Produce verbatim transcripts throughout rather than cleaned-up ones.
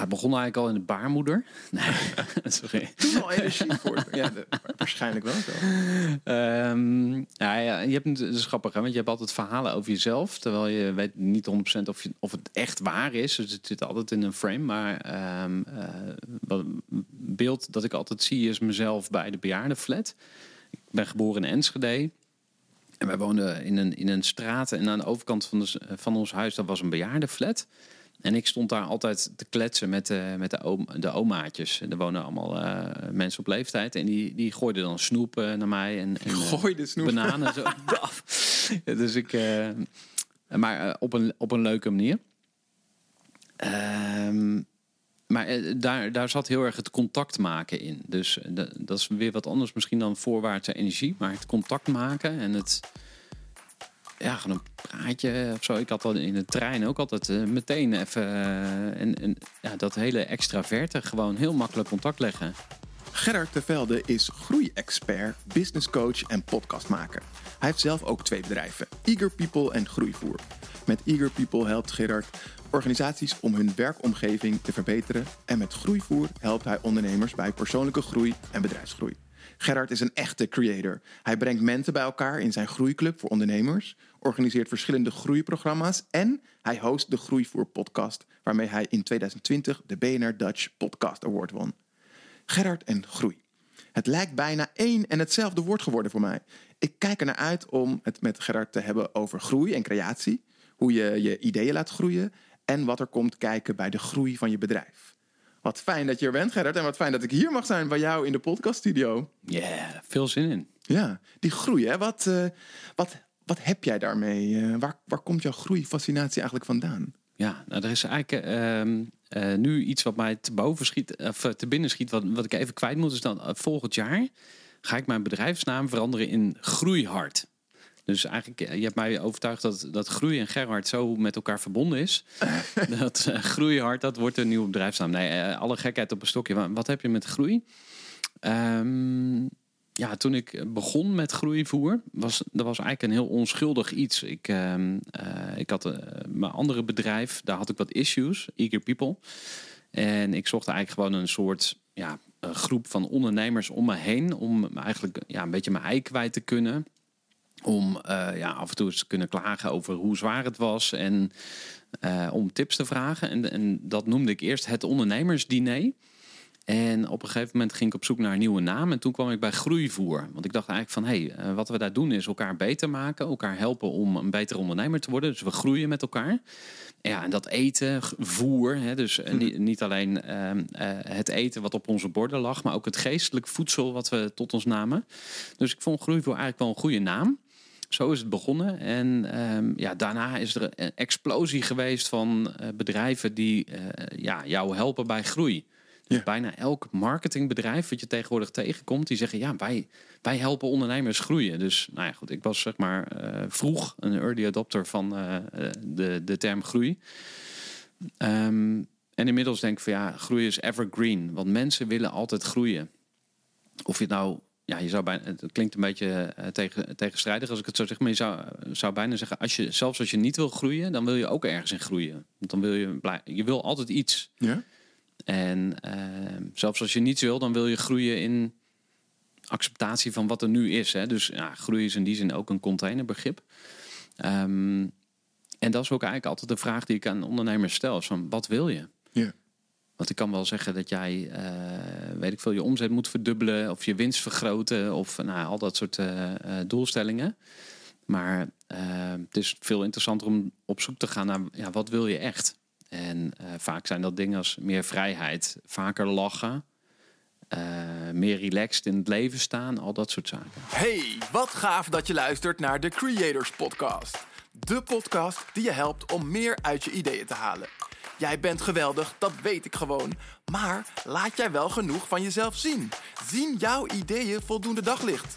Nou, het begon eigenlijk al in de baarmoeder. Nee, sorry. Toen al energie voor. Ja, waarschijnlijk wel zo. Um, nou ja, je hebt het is grappig, hè? Want je hebt altijd verhalen over jezelf, terwijl je weet niet honderd procent of, je, of het echt waar is. Dus het zit altijd in een frame. Maar um, uh, wat beeld dat ik altijd zie is mezelf bij de bejaardenflat. Ik ben geboren in Enschede. En wij woonden in een, in een straat en aan de overkant van, de, van ons huis, dat was een bejaardenflat. En ik stond daar altijd te kletsen met de, met de, oom, de omaatjes. En er wonen allemaal uh, mensen op leeftijd. En die, die gooiden dan snoep uh, naar mij. En, en gooiden snoep? Bananen. Zo. Dus ik... Uh, maar uh, op, een, op een leuke manier. Um, maar uh, daar, daar zat heel erg het contact maken in. Dus uh, dat is weer wat anders misschien dan voorwaartse energie. Maar het contact maken en het... Ja, gewoon een praatje of zo. Ik had dat in de trein ook altijd uh, meteen even... Uh, en, en ja, dat hele extraverte gewoon heel makkelijk contact leggen. Gerard de Velde is groeiexpert, businesscoach en podcastmaker. Hij heeft zelf ook twee bedrijven, Eager People en Groeivoer. Met Eager People helpt Gerard organisaties om hun werkomgeving te verbeteren. En met Groeivoer helpt hij ondernemers bij persoonlijke groei en bedrijfsgroei. Gerard is een echte creator. Hij brengt mensen bij elkaar in zijn groeiclub voor ondernemers, organiseert verschillende groeiprogramma's en hij host de Groeivoer podcast, waarmee hij in twintig twintig de B N R Dutch Podcast Award won. Gerard en groei. Het lijkt bijna één en hetzelfde woord geworden voor mij. Ik kijk er naar uit om het met Gerard te hebben over groei en creatie, hoe je je ideeën laat groeien en wat er komt kijken bij de groei van je bedrijf. Wat fijn dat je er bent, Gerard. En wat fijn dat ik hier mag zijn bij jou in de podcaststudio. Ja, yeah, veel zin in. Ja, die groei, hè? Wat, uh, wat, wat heb jij daarmee? Uh, waar, waar komt jouw groeifascinatie eigenlijk vandaan? Ja, nou, er is eigenlijk uh, uh, nu iets wat mij te boven schiet, of te binnen schiet, wat, wat ik even kwijt moet. Dus dan uh, volgend jaar ga ik mijn bedrijfsnaam veranderen in Groeihard. Dus eigenlijk, je hebt mij overtuigd dat, dat groei en Gerard zo met elkaar verbonden is. dat uh, Groeihard, dat wordt een nieuwe bedrijfsnaam. Nee, uh, alle gekheid op een stokje. Wat heb je met groei? Um, ja, toen ik begon met Groeivoer, was dat was eigenlijk een heel onschuldig iets. Ik, uh, uh, ik had uh, mijn andere bedrijf, daar had ik wat issues, Eager People. En ik zocht eigenlijk gewoon een soort... Ja, een groep van ondernemers om me heen. Om eigenlijk ja, een beetje mijn ei kwijt te kunnen... Om uh, ja, af en toe eens te kunnen klagen over hoe zwaar het was. En uh, om tips te vragen. En, en dat noemde ik eerst het ondernemersdiner. En op een gegeven moment ging ik op zoek naar een nieuwe naam. En toen kwam ik bij Groeivoer. Want ik dacht eigenlijk van, hé, hey, wat we daar doen is elkaar beter maken. Elkaar helpen om een betere ondernemer te worden. Dus we groeien met elkaar. Ja, en dat eten, voer. Hè, dus hm. niet alleen uh, uh, het eten wat op onze borden lag. Maar ook het geestelijk voedsel wat we tot ons namen. Dus ik vond Groeivoer eigenlijk wel een goede naam. Zo is het begonnen. En um, ja, daarna is er een explosie geweest van uh, bedrijven die uh, ja, jou helpen bij groei. Dus ja. Bijna elk marketingbedrijf wat je tegenwoordig tegenkomt, die zeggen ja, wij, wij helpen ondernemers groeien. Dus nou ja, goed, ik was zeg maar uh, vroeg een early adopter van uh, de, de term groei. Um, en inmiddels denk ik van ja, groei is evergreen. Want mensen willen altijd groeien. Of je het nou... Ja, je zou bijna, het klinkt een beetje tegen, tegenstrijdig als ik het zo zeg. Maar je zou, zou bijna zeggen, als je, zelfs als je niet wil groeien, dan wil je ook ergens in groeien. Want dan wil je, blij, je wil altijd iets. Ja. En uh, zelfs als je niets wil, dan wil je groeien in acceptatie van wat er nu is. Hè? Dus ja, groei is in die zin ook een containerbegrip. Um, en dat is ook eigenlijk altijd de vraag die ik aan ondernemers stel. Van, wat wil je? Ja. Want ik kan wel zeggen dat jij, uh, weet ik veel, je omzet moet verdubbelen. Of je winst vergroten. Of nou, al dat soort uh, uh, doelstellingen. Maar uh, het is veel interessanter om op zoek te gaan naar ja, wat wil je echt. En uh, vaak zijn dat dingen als meer vrijheid. Vaker lachen. Uh, meer relaxed in het leven staan. Al dat soort zaken. Hey, wat gaaf dat je luistert naar de Creators Podcast. De podcast die je helpt om meer uit je ideeën te halen. Jij bent geweldig, dat weet ik gewoon. Maar laat jij wel genoeg van jezelf zien? Zien jouw ideeën voldoende daglicht?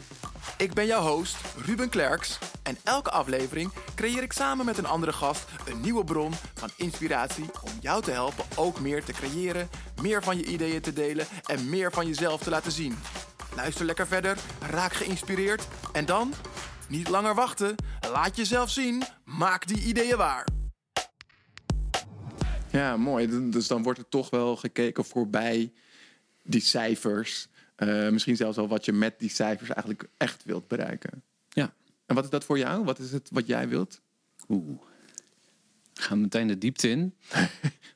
Ik ben jouw host, Ruben Klerks. En elke aflevering creëer ik samen met een andere gast een nieuwe bron van inspiratie om jou te helpen ook meer te creëren, meer van je ideeën te delen en meer van jezelf te laten zien. Luister lekker verder, raak geïnspireerd en dan niet langer wachten. Laat jezelf zien, maak die ideeën waar. Ja, mooi. Dus dan wordt er toch wel gekeken voorbij die cijfers. Uh, misschien zelfs wel wat je met die cijfers eigenlijk echt wilt bereiken. Ja. En wat is dat voor jou? Wat is het wat jij wilt? Oeh. We gaan meteen de diepte in.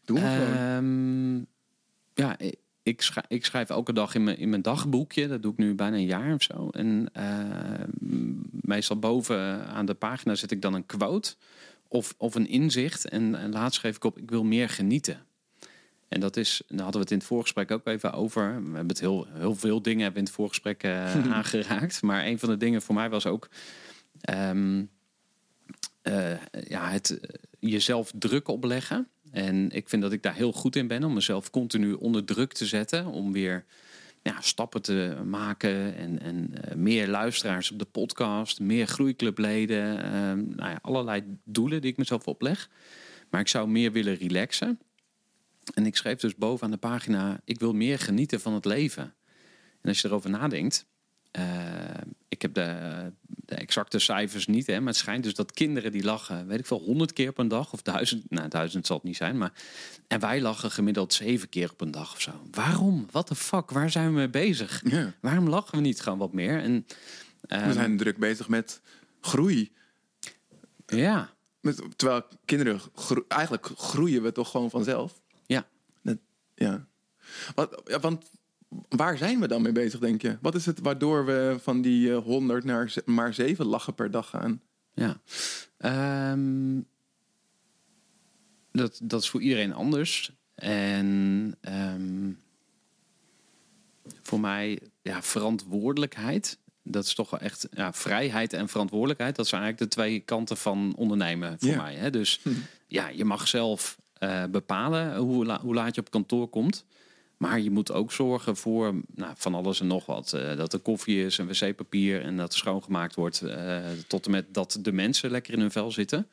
Doe het um, Ja, ik schrijf, ik schrijf elke dag in mijn, in mijn dagboekje. Dat doe ik nu bijna een jaar of zo. En uh, meestal boven aan de pagina zet ik dan een quote... Of, of een inzicht. En, en laatst schreef ik op, ik wil meer genieten. En dat is, daar hadden we het in het voorgesprek ook even over. We hebben het heel, heel veel dingen hebben in het voorgesprek uh, aangeraakt. Maar een van de dingen voor mij was ook... Um, uh, ja, het jezelf druk opleggen. En ik vind dat ik daar heel goed in ben. Om mezelf continu onder druk te zetten. Om weer ja, stappen te maken. En, en uh, meer luisteraars op de podcast. Meer groeiclubleden. Uh, nou ja, allerlei doelen die ik mezelf opleg. Maar ik zou meer willen relaxen. En ik schreef dus bovenaan de pagina... ik wil meer genieten van het leven. En als je erover nadenkt... Uh, ik heb de, de exacte cijfers niet, hè, maar het schijnt dus dat kinderen die lachen... weet ik veel, honderd keer per dag of duizend... nou, duizend zal het niet zijn, maar... en wij lachen gemiddeld zeven keer op een dag of zo. Waarom? What the fuck? Waar zijn we mee bezig? Ja. Waarom lachen we niet gewoon wat meer? En, uh, we zijn druk bezig met groei. Ja. Met, terwijl kinderen... Groe- eigenlijk groeien we toch gewoon vanzelf? Ja. Dat, ja. Wat, ja, want... Waar zijn we dan mee bezig, denk je? Wat is het waardoor we van die honderd naar maar zeven lachen per dag gaan? Ja, um, dat, dat is voor iedereen anders. En um, voor mij, ja, verantwoordelijkheid. Dat is toch wel echt, ja, vrijheid en verantwoordelijkheid. Dat zijn eigenlijk de twee kanten van ondernemen voor ja. mij. Hè? Dus hm. ja, je mag zelf uh, bepalen hoe, la, hoe laat je op kantoor komt. Maar je moet ook zorgen voor nou, van alles en nog wat. Uh, dat er koffie is en wc-papier en dat er schoongemaakt wordt. Uh, tot en met dat de mensen lekker in hun vel zitten.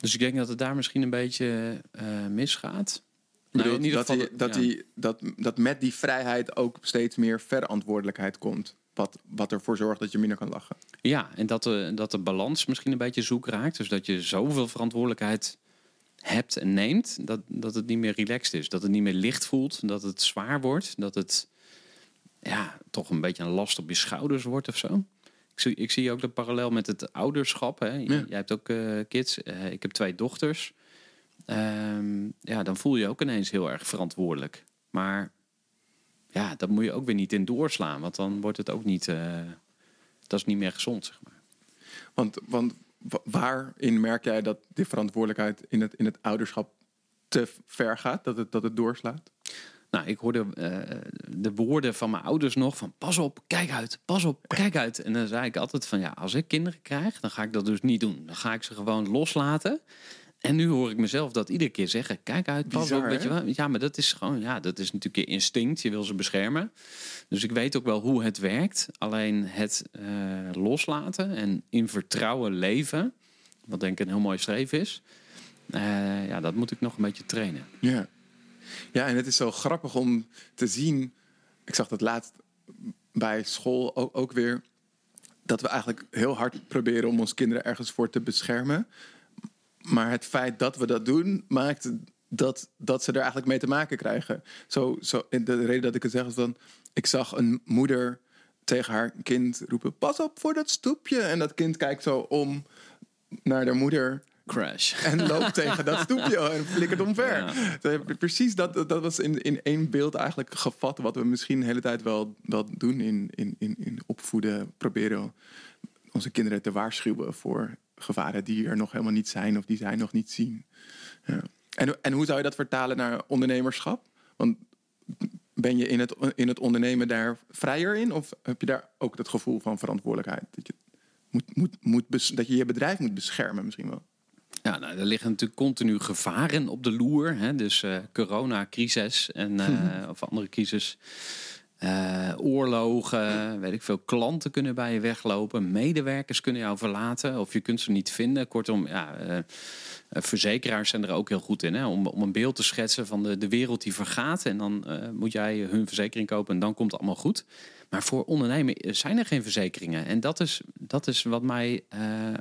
Dus ik denk dat het daar misschien een beetje uh, misgaat. Nou, bedoel, in ieder dat, geval, die, dat, ja. die, dat, dat met die vrijheid ook steeds meer verantwoordelijkheid komt. Wat, wat ervoor zorgt dat je minder kan lachen. Ja, en dat de, dat de balans misschien een beetje zoek raakt. Dus dat je zoveel verantwoordelijkheid... hebt en neemt, dat, dat het niet meer relaxed is. Dat het niet meer licht voelt, dat het zwaar wordt. Dat het ja, toch een beetje een last op je schouders wordt of zo. Ik zie, ik zie ook de parallel met het ouderschap. Hè. J- ja. Jij hebt ook uh, kids. Uh, ik heb twee dochters. Um, ja, dan voel je ook ineens heel erg verantwoordelijk. Maar ja, dat moet je ook weer niet in doorslaan. Want dan wordt het ook niet... Uh, dat is niet meer gezond, zeg maar. Want... want... Waarin merk jij dat die verantwoordelijkheid in het, in het ouderschap te ver gaat? Dat het, dat het doorslaat? Nou, ik hoorde uh, de woorden van mijn ouders nog van pas op, kijk uit, pas op, kijk uit. En dan zei ik altijd van ja, als ik kinderen krijg, dan ga ik dat dus niet doen. Dan ga ik ze gewoon loslaten. En nu hoor ik mezelf dat iedere keer zeggen, kijk uit, pas Bizar, op. Weet je wel? Ja, maar dat is gewoon, ja, dat is natuurlijk je instinct. Je wil ze beschermen. Dus ik weet ook wel hoe het werkt. Alleen het uh, loslaten en in vertrouwen leven, wat denk ik een heel mooi streven is. Uh, ja, dat moet ik nog een beetje trainen. Ja. Ja, en het is zo grappig om te zien. Ik zag dat laatst bij school ook, ook weer. Dat we eigenlijk heel hard proberen om ons kinderen ergens voor te beschermen. Maar het feit dat we dat doen, maakt dat, dat ze er eigenlijk mee te maken krijgen. Zo, zo, de reden dat ik het zeg is dan... Ik zag een moeder tegen haar kind roepen... Pas op voor dat stoepje. En dat kind kijkt zo om naar haar moeder... Crash. En loopt tegen dat stoepje en flikkert omver. Ja. Precies, dat, dat was in, in één beeld eigenlijk gevat... wat we misschien de hele tijd wel, wel doen in, in, in, in opvoeden. Proberen onze kinderen te waarschuwen voor... gevaren die er nog helemaal niet zijn of die zij nog niet zien. Ja. En, en hoe zou je dat vertalen naar ondernemerschap? Want ben je in het, in het ondernemen daar vrijer in? Of heb je daar ook dat gevoel van verantwoordelijkheid? Dat je, moet, moet, moet, dat je je bedrijf moet beschermen misschien wel? Ja, nou, er liggen natuurlijk continu gevaren op de loer. Hè? Dus uh, coronacrisis en uh, of andere crisis... Uh, oorlogen, weet ik veel, klanten kunnen bij je weglopen, medewerkers kunnen jou verlaten of je kunt ze niet vinden. Kortom, ja, uh, verzekeraars zijn er ook heel goed in, hè? Om, om een beeld te schetsen van de, de wereld die vergaat en dan uh, moet jij hun verzekering kopen en dan komt het allemaal goed. Maar voor ondernemen zijn er geen verzekeringen en dat is, dat is wat mij uh,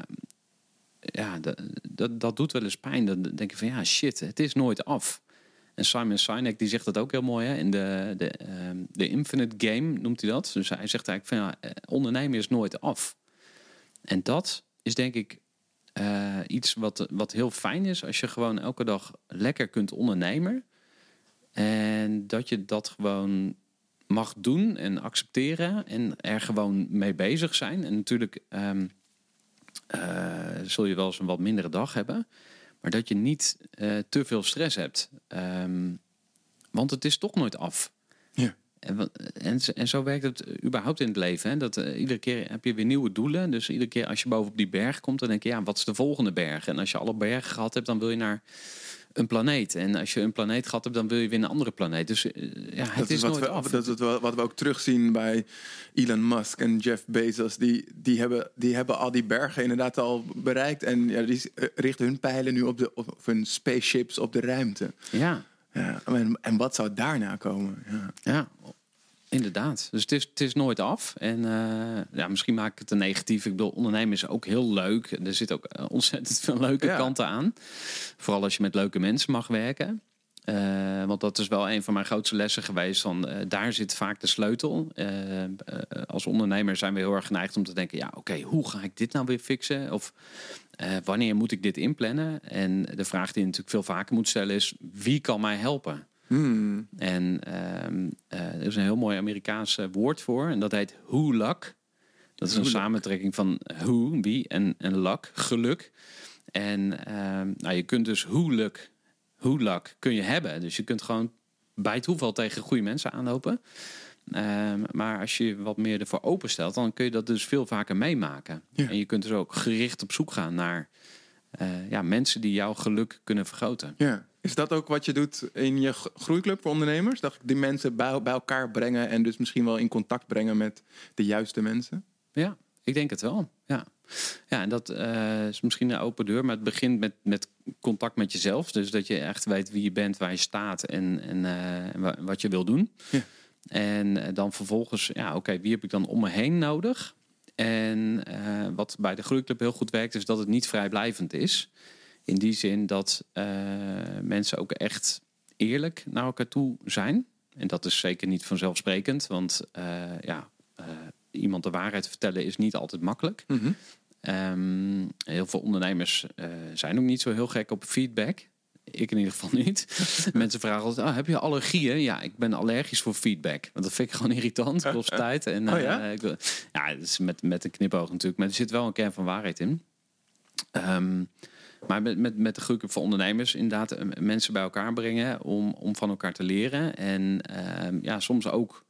ja, dat, dat, dat doet wel eens pijn. Dan denk je van, ja, shit, het is nooit af. En Simon Sinek, die zegt dat ook heel mooi. Hè? In de, de, um, de Infinite Game noemt hij dat. Dus hij zegt eigenlijk van, ja, ondernemen is nooit af. En dat is denk ik uh, iets wat, wat heel fijn is. Als je gewoon elke dag lekker kunt ondernemen. En dat je dat gewoon mag doen en accepteren. En er gewoon mee bezig zijn. En natuurlijk um, uh, zul je wel eens een wat mindere dag hebben. Maar dat je niet uh, te veel stress hebt. Um, want het is toch nooit af. Ja. En, en, en zo werkt het überhaupt in het leven. Hè? Dat, uh, iedere keer heb je weer nieuwe doelen. Dus iedere keer als je bovenop die berg komt, dan denk je, ja, wat is de volgende berg? En als je alle bergen gehad hebt, dan wil je naar een planeet. En als je een planeet gehad hebt, dan wil je weer een andere planeet. Dus uh, ja, het dat is, is wat nooit we, af. Dat is wat we ook terugzien bij Elon Musk en Jeff Bezos. Die, die, hebben, die hebben al die bergen inderdaad al bereikt. En ja, die richten hun pijlen nu op, de, op hun spaceships op de ruimte. Ja. Ja, en, en wat zou daarna komen? Ja, ja, inderdaad. Dus het is, het is nooit af. En uh, ja, misschien maak ik het een negatief. Ik bedoel, ondernemen is ook heel leuk. En er zit ook ontzettend veel leuke ja. kanten aan. Vooral als je met leuke mensen mag werken. Uh, want dat is wel een van mijn grootste lessen geweest. Van, uh, daar zit vaak de sleutel. Uh, uh, als ondernemer zijn we heel erg geneigd om te denken, ja, oké, okay, hoe ga ik dit nou weer fixen? Of uh, wanneer moet ik dit inplannen? En de vraag die je natuurlijk veel vaker moet stellen is, wie kan mij helpen? Hmm. En uh, uh, er is een heel mooi Amerikaans woord voor. En dat heet who luck. Dat is een who samentrekking luck. Van who, wie en, en luck, geluk. En uh, nou, je kunt dus who luck. Who luck kun je hebben. Dus je kunt gewoon bij toeval tegen goede mensen aanlopen. Um, maar als je wat meer ervoor openstelt, dan kun je dat dus veel vaker meemaken. Ja. En je kunt dus ook gericht op zoek gaan naar uh, ja, mensen die jouw geluk kunnen vergroten. Ja. Is dat ook wat je doet in je groeiclub voor ondernemers? Dat die mensen bij, bij elkaar brengen en dus misschien wel in contact brengen met de juiste mensen? Ja, ik denk het wel. Ja. Ja, en dat uh, is misschien een open deur, maar het begint met, met contact met jezelf. Dus dat je echt weet wie je bent, waar je staat en, en uh, wat je wil doen. Ja. En dan vervolgens, ja, oké, okay, wie heb ik dan om me heen nodig? En uh, wat bij de Groeiclub heel goed werkt, is dat het niet vrijblijvend is. In die zin dat uh, mensen ook echt eerlijk naar elkaar toe zijn. En dat is zeker niet vanzelfsprekend, want uh, ja... Uh, iemand de waarheid vertellen is niet altijd makkelijk. Mm-hmm. Um, heel veel ondernemers uh, zijn ook niet zo heel gek op feedback. Ik in ieder geval niet. Mensen vragen altijd, oh, heb je allergieën? Ja, ik ben allergisch voor feedback. Want dat vind ik gewoon irritant, kost uh, uh. tijd. En, uh, oh, ja? Ik, ja, dus met, met een knipoog natuurlijk. Maar er zit wel een kern van waarheid in. Um, maar met, met, met de groep van ondernemers inderdaad mensen bij elkaar brengen om, om van elkaar te leren. En um, ja, soms ook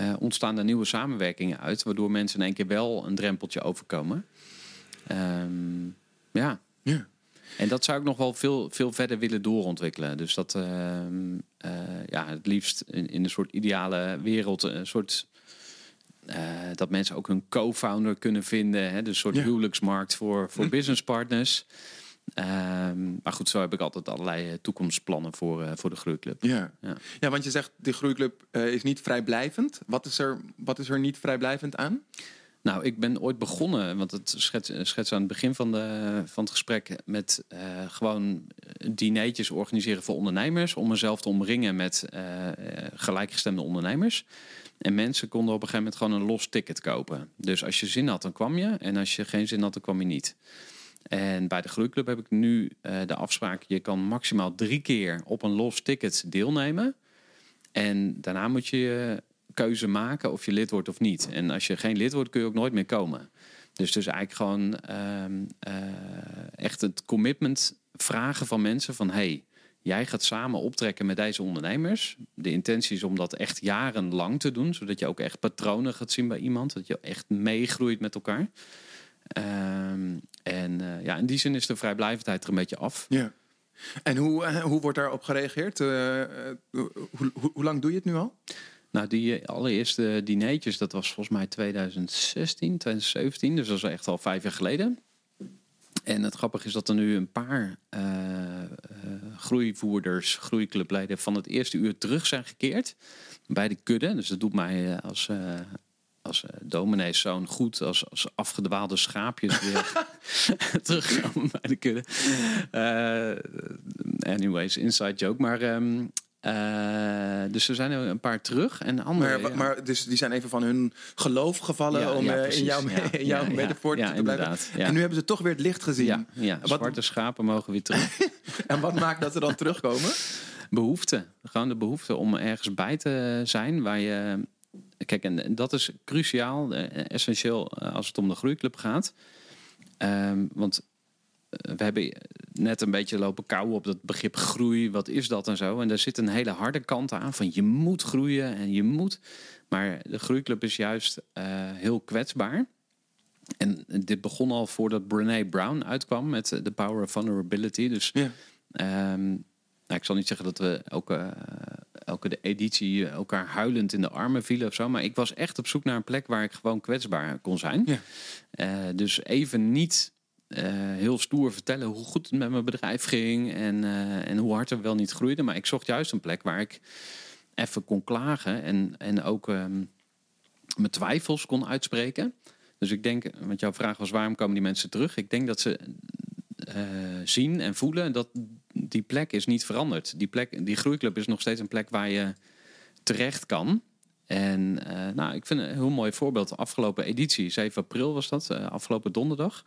Uh, ontstaan er nieuwe samenwerkingen uit, waardoor mensen in één keer wel een drempeltje overkomen. Um, ja. Yeah. En dat zou ik nog wel veel, veel verder willen doorontwikkelen. Dus dat uh, uh, ja, het liefst in, in een soort ideale wereld, een soort uh, dat mensen ook hun co-founder kunnen vinden. Hè? Dus een soort yeah. huwelijksmarkt voor, voor mm. business partners. Um, maar goed, zo heb ik altijd allerlei toekomstplannen voor, uh, voor de Groeiclub. Ja. Ja. Ja, want je zegt, de Groeiclub uh, is niet vrijblijvend. Wat is er, wat is er niet vrijblijvend aan? Nou, ik ben ooit begonnen, want het schets, schets aan het begin van, de, van het gesprek, met uh, gewoon dinertjes organiseren voor ondernemers, om mezelf te omringen met uh, gelijkgestemde ondernemers. En mensen konden op een gegeven moment gewoon een los ticket kopen. Dus als je zin had, dan kwam je. En als je geen zin had, dan kwam je niet. En bij de Groeiclub heb ik nu uh, de afspraak, je kan maximaal drie keer op een los ticket deelnemen. En daarna moet je je keuze maken of je lid wordt of niet. En als je geen lid wordt, kun je ook nooit meer komen. Dus dus eigenlijk gewoon um, uh, echt het commitment vragen van mensen van, hey, jij gaat samen optrekken met deze ondernemers. De intentie is om dat echt jarenlang te doen, zodat je ook echt patronen gaat zien bij iemand. Dat je echt meegroeit met elkaar. Um, en uh, ja, in die zin is de vrijblijvendheid er een beetje af. Ja. En hoe, uh, hoe wordt daarop gereageerd? Uh, uh, hoe, hoe, hoe lang doe je het nu al? Nou, die uh, allereerste dinertjes, dat was volgens mij twintig zestien, twintig zeventien. Dus dat is echt al vijf jaar geleden. En het grappige is dat er nu een paar uh, uh, groeivoerders, groeiclubleden van het eerste uur terug zijn gekeerd. Bij de kudde. Dus dat doet mij uh, als... Uh, als uh, domineeszoon goed als, als afgedwaalde schaapjes weer terugkomen bij de kudde. Uh, anyways, inside joke. Maar um, uh, dus er zijn er een paar terug en andere. Maar, ja. maar dus die zijn even van hun geloof gevallen ja, om ja, precies, in jouw ja, in jouw ja, metafoor ja, te ja, blijven. Ja. En nu hebben ze toch weer het licht gezien. Ja, ja wat... zwarte schapen mogen weer terug. En wat maakt dat ze dan terugkomen? Behoefte. Gewoon de behoefte om ergens bij te zijn waar je... Kijk, en dat is cruciaal, essentieel als het om de Groeiclub gaat. Um, want we hebben net een beetje lopen kauwen op dat begrip groei. Wat is dat en zo? En daar zit een hele harde kant aan van je moet groeien en je moet. Maar de Groeiclub is juist uh, heel kwetsbaar. En dit begon al voordat Brené Brown uitkwam met The Power of Vulnerability. Dus... Ja. Um, Nou, ik zal niet zeggen dat we elke, elke de editie elkaar huilend in de armen vielen of zo. Maar ik was echt op zoek naar een plek waar ik gewoon kwetsbaar kon zijn. Ja. Uh, dus even niet uh, heel stoer vertellen hoe goed het met mijn bedrijf ging. En, uh, en hoe hard er wel niet groeide. Maar ik zocht juist een plek waar ik even kon klagen. En, en ook uh, mijn twijfels kon uitspreken. Dus ik denk, want jouw vraag was waarom komen die mensen terug? Ik denk dat ze... Uh, zien en voelen dat die plek is niet veranderd. Die plek, die Groeiclub is nog steeds een plek waar je terecht kan. En uh, nou, ik vind een heel mooi voorbeeld. De afgelopen editie, zeven april was dat, uh, afgelopen donderdag.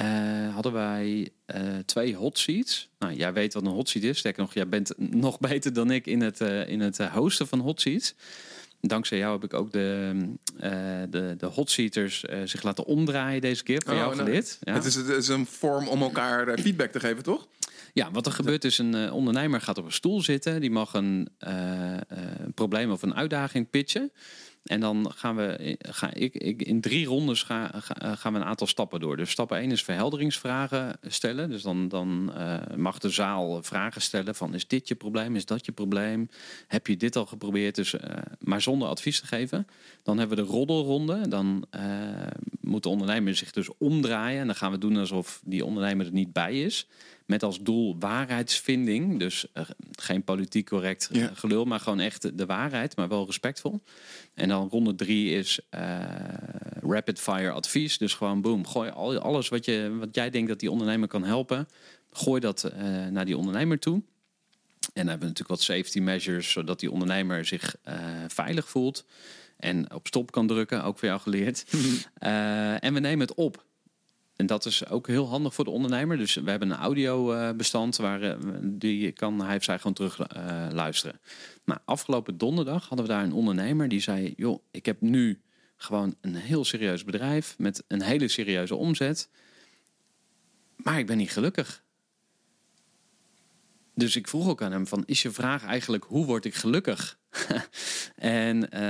Uh, hadden wij uh, twee hot seats. Nou, jij weet wat een hot seat is. Sterker nog, jij bent nog beter dan ik in het, uh, in het hosten van hot seats. Dankzij jou heb ik ook de, uh, de, de hotseaters uh, zich laten omdraaien deze keer. Voor oh, jou nou, geleerd. Ja. Het, is, het is een vorm om elkaar feedback te geven, toch? Ja, wat er gebeurt is een uh, ondernemer gaat op een stoel zitten. Die mag een uh, uh, probleem of een uitdaging pitchen. En dan gaan we ga ik, ik in drie rondes ga, ga, gaan we een aantal stappen door. Dus stap één is verhelderingsvragen stellen. Dus dan, dan uh, mag de zaal vragen stellen van is dit je probleem, is dat je probleem? Heb je dit al geprobeerd? Dus, uh, maar zonder advies te geven. Dan hebben we de roddelronde. Dan uh, moet de ondernemer zich dus omdraaien. En dan gaan we doen alsof die ondernemer er niet bij is. Met als doel waarheidsvinding. Dus uh, geen politiek correct ja. gelul, maar gewoon echt de waarheid. Maar wel respectvol. En dan ronde drie is uh, rapid fire advies. Dus gewoon boom, gooi al, alles wat, je, wat jij denkt dat die ondernemer kan helpen. Gooi dat uh, naar die ondernemer toe. En dan hebben we natuurlijk wat safety measures. Zodat die ondernemer zich uh, veilig voelt. En op stop kan drukken, ook voor jou geleerd. uh, en we nemen het op. En dat is ook heel handig voor de ondernemer. Dus we hebben een audiobestand waar uh, die kan hij of zij gewoon terug uh, luisteren. Nou, afgelopen donderdag hadden we daar een ondernemer die zei... joh, ik heb nu gewoon een heel serieus bedrijf met een hele serieuze omzet. Maar ik ben niet gelukkig. Dus ik vroeg ook aan hem van, is je vraag eigenlijk hoe word ik gelukkig? en uh,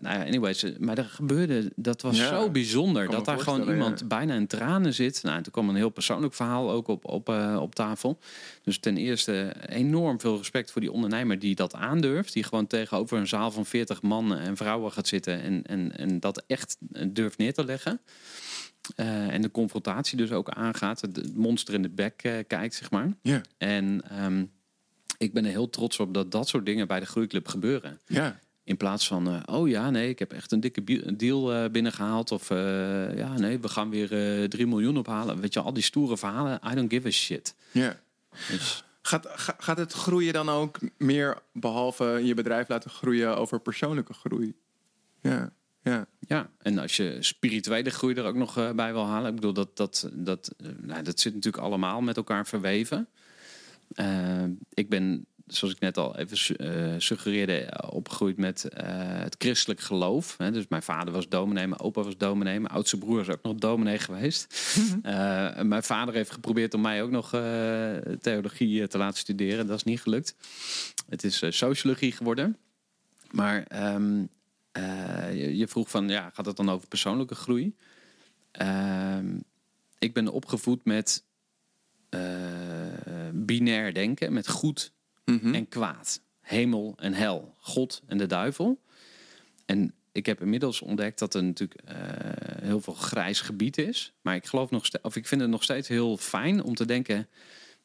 nou ja, anyways, maar dat gebeurde, dat was ja, zo bijzonder. Dat daar gewoon iemand ja. bijna in tranen zit. Nou, en toen kwam een heel persoonlijk verhaal ook op, op, uh, op tafel. Dus ten eerste enorm veel respect voor die ondernemer die dat aandurft. Die gewoon tegenover een zaal van veertig mannen en vrouwen gaat zitten. En, en, en dat echt durft neer te leggen. Uh, en de confrontatie dus ook aangaat. Het monster in de bek uh, kijkt, zeg maar. Yeah. En um, ik ben er heel trots op dat dat soort dingen bij de Groeiclub gebeuren. Yeah. In plaats van, uh, oh ja, nee, ik heb echt een dikke deal uh, binnengehaald. Of uh, ja, nee, we gaan weer uh, drie miljoen ophalen. Weet je, al die stoere verhalen. I don't give a shit. Yeah. Dus... Gaat, ga, gaat het groeien dan ook meer, behalve je bedrijf laten groeien, over persoonlijke groei? Ja. Yeah. Ja. ja, en als je spirituele groei er ook nog uh, bij wil halen. Ik bedoel, dat, dat, dat, uh, nou, dat zit natuurlijk allemaal met elkaar verweven. Uh, ik ben, zoals ik net al even uh, suggereerde, opgegroeid met uh, het christelijk geloof. Hè? Dus mijn vader was dominee, mijn opa was dominee. Mijn oudste broer is ook nog dominee geweest. uh, mijn vader heeft geprobeerd om mij ook nog uh, theologie te laten studeren. Dat is niet gelukt. Het is uh, sociologie geworden. Maar... Um, Uh, je, je vroeg van, ja, gaat het dan over persoonlijke groei? Uh, ik ben opgevoed met uh, binair denken, met goed mm-hmm. en kwaad. Hemel en hel, God en de duivel. En ik heb inmiddels ontdekt dat er natuurlijk uh, heel veel grijs gebied is. Maar ik geloof nog steeds, of ik vind het nog steeds heel fijn om te denken...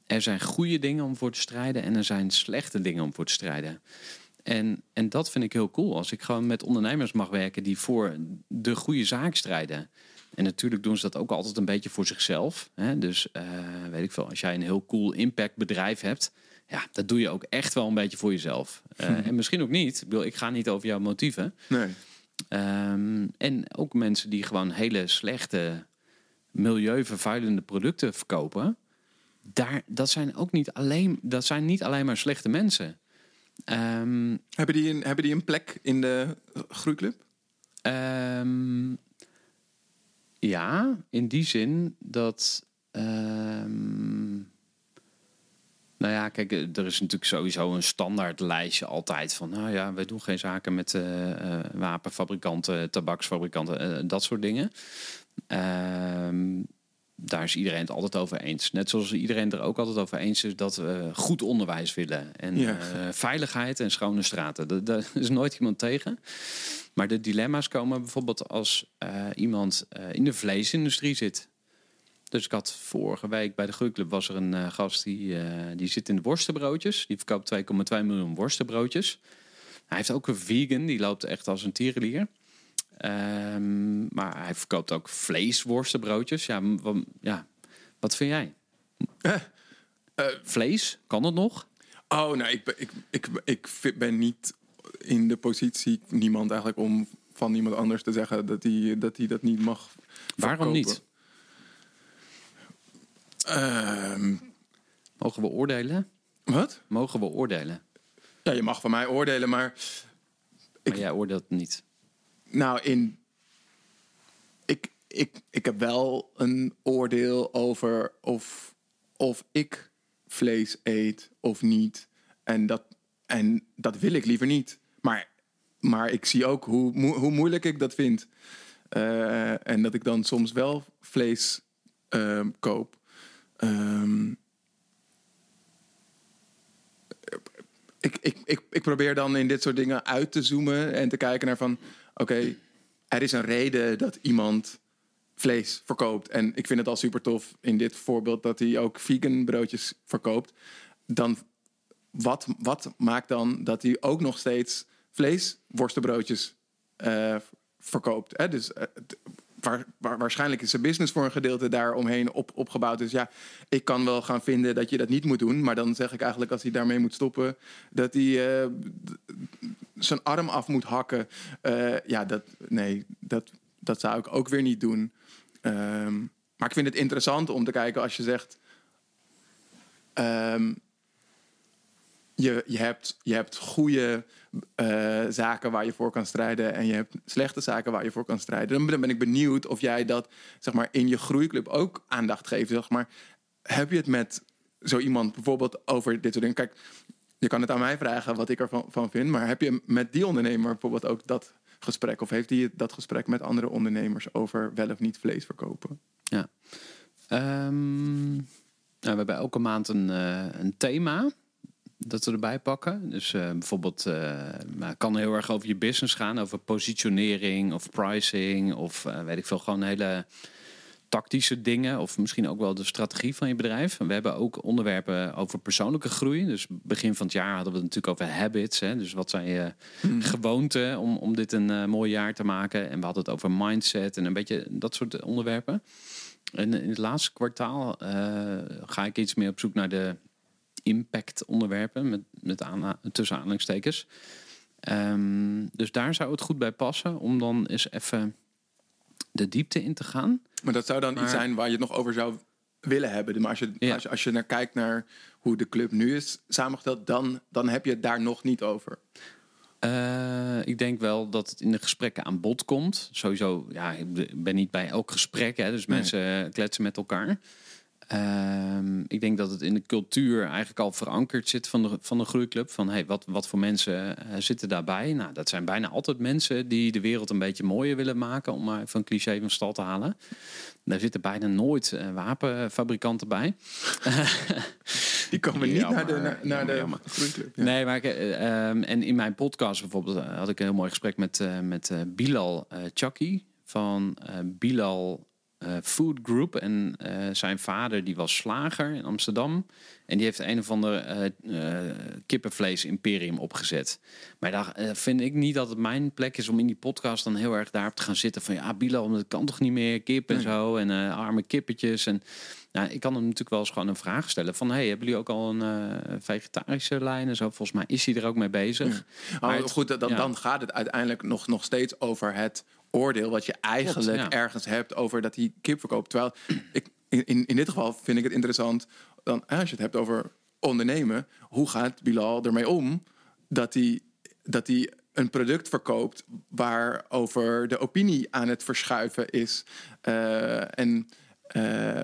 er zijn goede dingen om voor te strijden en er zijn slechte dingen om voor te strijden. En, en dat vind ik heel cool. Als ik gewoon met ondernemers mag werken die voor de goede zaak strijden. En natuurlijk doen ze dat ook altijd een beetje voor zichzelf. Hè? Dus uh, weet ik veel, als jij een heel cool impactbedrijf hebt... ja, dat doe je ook echt wel een beetje voor jezelf. Uh, hm. En misschien ook niet. Ik bedoel, ik ga niet over jouw motieven. Nee. Um, en ook mensen die gewoon hele slechte, milieuvervuilende producten verkopen... Daar, dat, zijn ook niet alleen, dat zijn niet alleen maar slechte mensen... Um, hebben, die een, hebben die een plek in de groeiclub? Um, ja, in die zin dat... Um, nou ja, kijk, er is natuurlijk sowieso een standaard lijstje altijd van... nou ja, we doen geen zaken met uh, uh, wapenfabrikanten, tabaksfabrikanten, uh, dat soort dingen. Um, daar is iedereen het altijd over eens. Net zoals iedereen er ook altijd over eens is... dat we goed onderwijs willen. En ja. uh, veiligheid en schone straten. Daar is nooit iemand tegen. Maar de dilemma's komen bijvoorbeeld als uh, iemand uh, in de vleesindustrie zit. Dus ik had vorige week bij de Groeiclub... was er een uh, gast die, uh, die zit in de worstenbroodjes. Die verkoopt twee komma twee miljoen worstenbroodjes. Hij heeft ook een vegan. Die loopt echt als een tierenlier. Um, maar hij verkoopt ook vleesworstenbroodjes. Ja, w- ja. Wat vind jij? Uh, uh, Vlees? Kan dat nog? Oh, nou, ik, ik, ik, ik ben niet in de positie... niemand eigenlijk om van iemand anders te zeggen... dat hij dat, hij dat niet mag verkopen. Waarom niet? Uh, Mogen we oordelen? Wat? Mogen we oordelen? Ja, je mag van mij oordelen, maar... Ik... Maar jij oordeelt niet. Nou, in, ik, ik, ik heb wel een oordeel over of, of ik vlees eet of niet. En dat, en dat wil ik liever niet. Maar, maar ik zie ook hoe, mo- hoe moeilijk ik dat vind. Uh, en dat ik dan soms wel vlees uh, koop. Um, ik, ik, ik, ik probeer dan in dit soort dingen uit te zoomen en te kijken naar van... Oké, okay, er is een reden dat iemand vlees verkoopt. En ik vind het al super tof in dit voorbeeld dat hij ook vegan broodjes verkoopt. Dan wat, wat maakt dan dat hij ook nog steeds vleesworstenbroodjes uh, verkoopt? Hè? Dus uh, waar, waar, waarschijnlijk is zijn business voor een gedeelte daar omheen op, opgebouwd. Dus ja, ik kan wel gaan vinden dat je dat niet moet doen. Maar dan zeg ik eigenlijk als hij daarmee moet stoppen, dat hij... Uh, d- zijn arm af moet hakken. Uh, ja, dat, nee, dat, dat zou ik ook weer niet doen. Um, maar ik vind het interessant om te kijken als je zegt... Um, je, je, hebt, je hebt goede uh, zaken waar je voor kan strijden... en je hebt slechte zaken waar je voor kan strijden. Dan ben ik benieuwd of jij dat zeg maar, in je groeiclub ook aandacht geeft. Zeg maar, heb je het met zo iemand bijvoorbeeld over dit soort dingen... Kijk, je kan het aan mij vragen wat ik ervan van vind. Maar heb je met die ondernemer bijvoorbeeld ook dat gesprek? Of heeft hij dat gesprek met andere ondernemers over wel of niet vlees verkopen? Ja. Um, nou, we hebben elke maand een, uh, een thema dat we erbij pakken. Dus uh, bijvoorbeeld, uh, het kan heel erg over je business gaan. Over positionering of pricing of uh, weet ik veel. Gewoon hele... tactische dingen of misschien ook wel de strategie van je bedrijf. We hebben ook onderwerpen over persoonlijke groei. Dus begin van het jaar hadden we het natuurlijk over habits. Hè? Dus wat zijn je mm. gewoonten om, om dit een uh, mooi jaar te maken. En we hadden het over mindset en een beetje dat soort onderwerpen. En in het laatste kwartaal uh, ga ik iets meer op zoek naar de impact onderwerpen. Met, met aanha- tussen aanhalingstekens. Um, dus daar zou het goed bij passen om dan eens even... de diepte in te gaan. Maar dat zou dan maar, iets zijn waar je het nog over zou willen hebben. Maar als je, ja. als je, als je naar kijkt naar hoe de club nu is samengesteld... dan, dan heb je het daar nog niet over. Uh, ik denk wel dat het in de gesprekken aan bod komt. Sowieso, ja, ik ben niet bij elk gesprek. Hè, dus nee. mensen kletsen met elkaar. Uh, ik denk dat het in de cultuur eigenlijk al verankerd zit van de, van de groeiclub. Van hey, wat, wat voor mensen uh, zitten daarbij? Nou, dat zijn bijna altijd mensen die de wereld een beetje mooier willen maken. Om maar even een cliché van stal te halen. Daar zitten bijna nooit uh, wapenfabrikanten bij. Die komen niet jammer, naar de, naar, naar jammer, de groeiclub. Ja. Nee, maar ik, uh, en in mijn podcast bijvoorbeeld uh, had ik een heel mooi gesprek met, uh, met uh, Bilal uh, Chakki. Van uh, Bilal... uh, food group. En uh, zijn vader die was slager in Amsterdam. En die heeft een of ander uh, uh, kippenvlees imperium opgezet. Maar daar uh, vind ik niet dat het mijn plek is om in die podcast dan heel erg daarop te gaan zitten. Van ja, Bilal, dat kan toch niet meer, kip en nee. zo. En uh, arme kippetjes. En nou, ik kan hem natuurlijk wel eens gewoon een vraag stellen. Van, hey, hebben jullie ook al een uh, vegetarische lijn en zo? Volgens mij is hij er ook mee bezig. Ja. Maar oh, het, goed, dan, ja. dan gaat het uiteindelijk nog, nog steeds over het oordeel wat je eigenlijk Klopt, ja. ergens hebt over dat die kip verkoopt. Terwijl ik, in, in dit geval vind ik het interessant, dan, als je het hebt over ondernemen, hoe gaat Bilal ermee om dat hij dat hij een product verkoopt waarover de opinie aan het verschuiven is uh, en uh,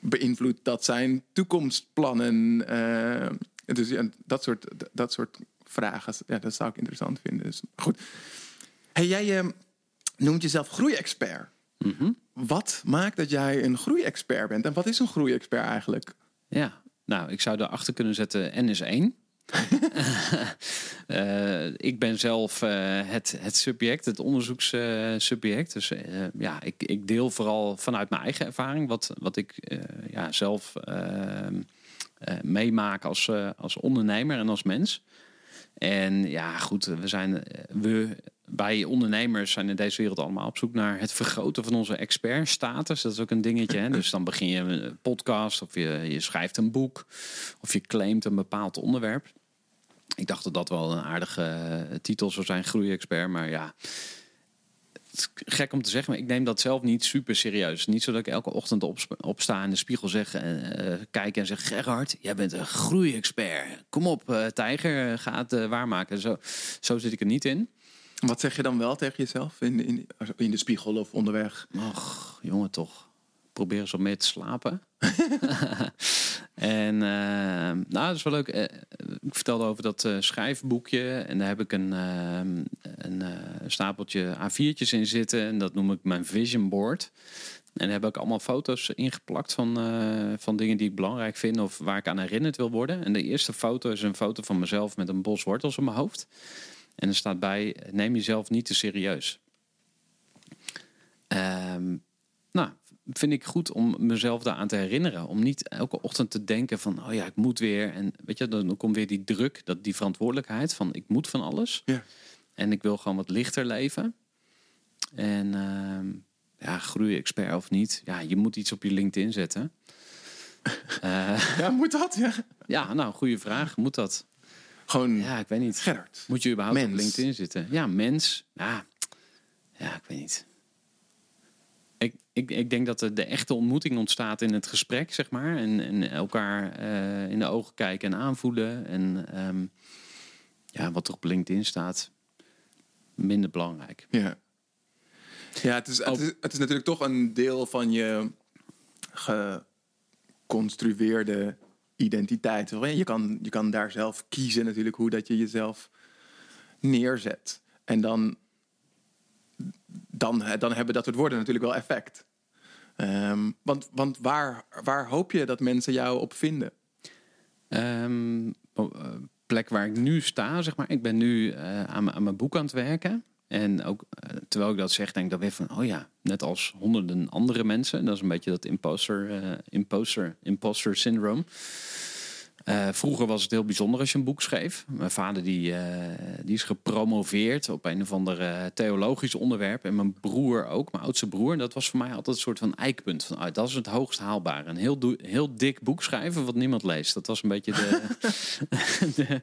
beïnvloedt dat zijn toekomstplannen. Uh, dus ja, dat soort, dat soort vragen, ja, dat zou ik interessant vinden. Dus goed. Hey, jij eh, noemt jezelf groeiexpert. Mm-hmm. Wat maakt dat jij een groeiexpert bent? En wat is een groeiexpert eigenlijk? Ja, nou, ik zou erachter kunnen zetten N is één. uh, ik ben zelf uh, het, het subject, het onderzoekssubject. Uh, dus uh, ja, ik, ik deel vooral vanuit mijn eigen ervaring wat, wat ik uh, ja, zelf uh, uh, meemaak als, uh, als ondernemer en als mens. En ja, goed, we zijn, we, wij ondernemers zijn in deze wereld allemaal op zoek naar het vergroten van onze expertstatus. Dat is ook een dingetje. Hè? Dus dan begin je een podcast of je, je schrijft een boek of je claimt een bepaald onderwerp. Ik dacht dat dat wel een aardige titel zou zijn, groeiexpert, maar ja... Gek om te zeggen, maar ik neem dat zelf niet super serieus. Niet zo dat ik elke ochtend opsp- opsta in de spiegel zeg en uh, kijk en zeg... Gerard, jij bent een groeiexpert. Kom op, uh, tijger, ga het uh, waarmaken. Zo, zo zit ik er niet in. Wat zeg je dan wel tegen jezelf in, in, in de spiegel of onderweg? Och, jongen toch. Probeer eens om mee te slapen. En uh, nou, dat is wel leuk. Uh, ik vertelde over dat uh, schrijfboekje. En daar heb ik een, uh, een uh, stapeltje A viertjes in zitten. En dat noem ik mijn vision board. En daar heb ik allemaal foto's ingeplakt van, uh, van dingen die ik belangrijk vind. Of waar ik aan herinnerd wil worden. En de eerste foto is een foto van mezelf met een bos wortels op mijn hoofd. En er staat bij, neem jezelf niet te serieus. Um, nou... vind ik goed om mezelf daaraan te herinneren. Om niet elke ochtend te denken van... oh ja, ik moet weer. En weet je, dan komt weer die druk, dat die verantwoordelijkheid... van ik moet van alles. Ja. En ik wil gewoon wat lichter leven. En uh, ja, groeiexpert of niet. Ja, je moet iets op je LinkedIn zetten. uh, ja, moet dat? Ja, ja nou, goede vraag. Moet dat? Gewoon ja, ik weet niet. Gerard. Moet je überhaupt mens. Op LinkedIn zitten? Ja, mens. Ja, ja ik weet niet. Ik, ik, ik denk dat de, de echte ontmoeting ontstaat in het gesprek, zeg maar. En, en elkaar uh, in de ogen kijken en aanvoelen. En um, ja, wat er op LinkedIn staat, minder belangrijk. Ja, ja het, is, het, is, het is natuurlijk toch een deel van je geconstrueerde identiteit. Je kan, je kan daar zelf kiezen natuurlijk hoe dat je jezelf neerzet. En dan... Dan, dan hebben dat soort woorden natuurlijk wel effect. Um, want want waar, waar hoop je dat mensen jou op vinden? Um, plek waar ik nu sta, zeg maar. Ik ben nu uh, aan, aan mijn boek aan het werken. En ook uh, terwijl ik dat zeg, denk ik dan weer van... oh ja, net als honderden andere mensen. Dat is een beetje dat imposter, uh, imposter, imposter syndroom. Uh, vroeger was het heel bijzonder als je een boek schreef. Mijn vader die, uh, die is gepromoveerd op een of ander uh, theologisch onderwerp. En mijn broer ook, mijn oudste broer. En dat was voor mij altijd een soort van eikpunt. Van, ah, dat is het hoogst haalbare. Een heel, do- heel dik boek schrijven wat niemand leest. Dat was een beetje de... de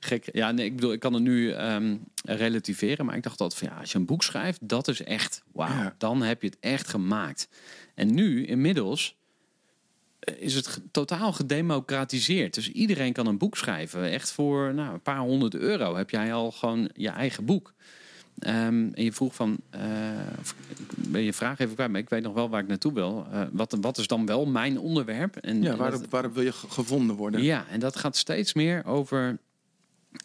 gek. Ja, nee, ik bedoel, ik kan het nu um, relativeren. Maar ik dacht altijd van ja, als je een boek schrijft, dat is echt wauw. Ja. Dan heb je het echt gemaakt. En nu, inmiddels... is het totaal gedemocratiseerd. Dus iedereen kan een boek schrijven. Echt voor nou, een paar honderd euro heb jij al gewoon je eigen boek. Um, en je vroeg van... Uh, ik ben je vraag even kwijt, maar ik weet nog wel waar ik naartoe wil. Uh, wat, wat is dan wel mijn onderwerp? En, ja, waarop, en dat, waarop wil je gevonden worden? Ja, en dat gaat steeds meer over...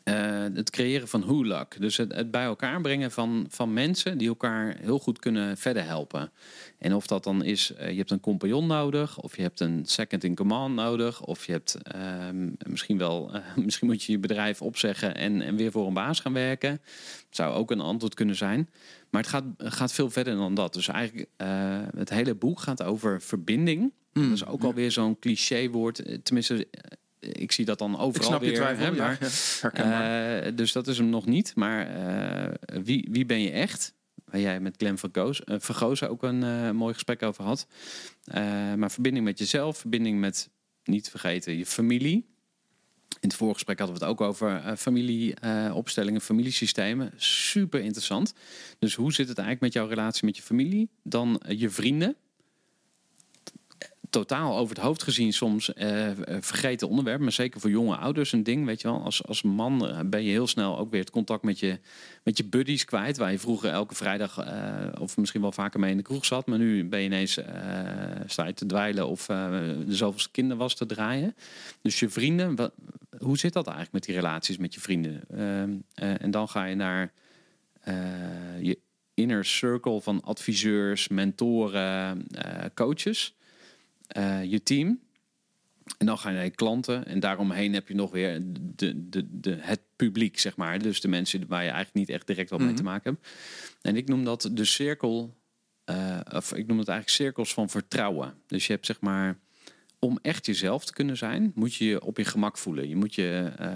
Uh, het creëren van hoe-luck. Dus het, het bij elkaar brengen van, van mensen die elkaar heel goed kunnen verder helpen. En of dat dan is, uh, je hebt een compagnon nodig, of je hebt een second in command nodig, of je hebt uh, misschien wel, uh, misschien moet je je bedrijf opzeggen en, en weer voor een baas gaan werken. Dat zou ook een antwoord kunnen zijn. Maar het gaat, gaat veel verder dan dat. Dus eigenlijk, uh, het hele boek gaat over verbinding. Mm. Dat is ook alweer zo'n clichéwoord. Tenminste, ik zie dat dan overal. Ik snap weer, je twijfel, hè, maar, ja, ja. Uh, dus dat is hem nog niet. Maar uh, wie, wie ben je echt? Waar jij met Glenn Vergozen uh, ook een uh, mooi gesprek over had. Uh, maar verbinding met jezelf. Verbinding met, niet vergeten, je familie. In het vorige gesprek hadden we het ook over uh, familieopstellingen, uh, familiesystemen. Super interessant. Dus hoe zit het eigenlijk met jouw relatie met je familie? Dan uh, je vrienden. Totaal over het hoofd gezien soms uh, vergeten onderwerp. Maar zeker voor jonge ouders een ding. Weet je wel, als, als man ben je heel snel ook weer het contact met je, met je buddies kwijt. Waar je vroeger elke vrijdag uh, of misschien wel vaker mee in de kroeg zat. Maar nu ben je ineens uh, sta je te dweilen of uh, de zoveelste kinder was te draaien. Dus je vrienden, wat, hoe zit dat eigenlijk met die relaties met je vrienden? Uh, uh, en dan ga je naar uh, je inner circle van adviseurs, mentoren, uh, coaches. Uh, je team. En dan ga je naar je klanten. En daaromheen heb je nog weer de, de, de, het publiek, zeg maar. Dus de mensen waar je eigenlijk niet echt direct wat mee mm-hmm. te maken hebt. En ik noem dat de cirkel. Uh, of ik noem het eigenlijk cirkels van vertrouwen. Dus je hebt, zeg maar, om echt jezelf te kunnen zijn, moet je je op je gemak voelen. Je moet je uh,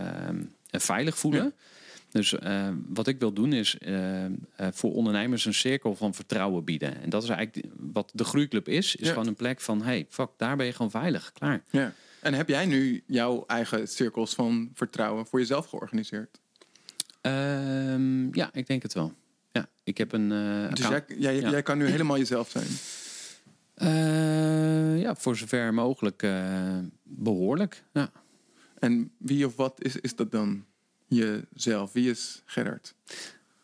veilig voelen. Ja. Dus uh, wat ik wil doen is uh, uh, voor ondernemers een cirkel van vertrouwen bieden. En dat is eigenlijk wat de Groeiclub is. Is ja. gewoon een plek van, hey, fuck, daar ben je gewoon veilig, klaar. Ja. En heb jij nu jouw eigen cirkels van vertrouwen voor jezelf georganiseerd? Um, ja, ik denk het wel. Ja, ik heb een uh, dus jij, jij, ja. jij kan nu helemaal jezelf zijn? Uh, ja, voor zover mogelijk uh, behoorlijk, ja. En wie of wat is, is dat dan? Jezelf, wie is Gerard?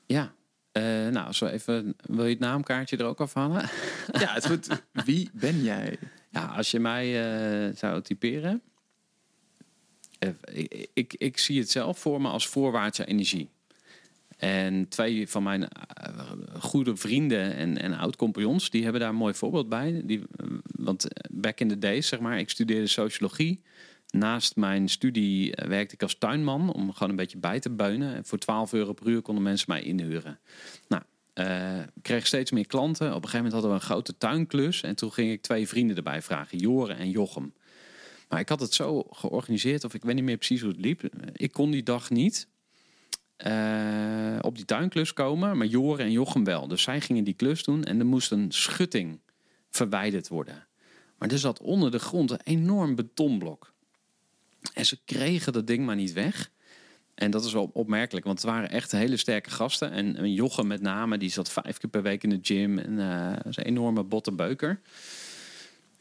Ja, uh, nou, zo even, wil je het naamkaartje er ook afhalen? Ja, het is goed. Wie ben jij? Ja, als je mij uh, zou typeren, uh, ik, ik, ik zie het zelf voor me als voorwaartse energie. En twee van mijn uh, goede vrienden en, en oud-compagnons, die hebben daar een mooi voorbeeld bij. Die, uh, want back in the days, zeg maar, ik studeerde sociologie. Naast mijn studie werkte ik als tuinman om gewoon een beetje bij te beunen. En voor twaalf euro per uur konden mensen mij inhuren. Nou, uh, kreeg steeds meer klanten. Op een gegeven moment hadden we een grote tuinklus. En toen ging ik twee vrienden erbij vragen, Joren en Jochem. Maar ik had het zo georganiseerd, of ik weet niet meer precies hoe het liep. Ik kon die dag niet uh, op die tuinklus komen, maar Joren en Jochem wel. Dus zij gingen die klus doen en er moest een schutting verwijderd worden. Maar er zat onder de grond een enorm betonblok. En ze kregen dat ding maar niet weg. En dat is wel opmerkelijk, want het waren echt hele sterke gasten. En Jochem met name, die zat vijf keer per week in de gym. En uh, was een enorme botte beuker.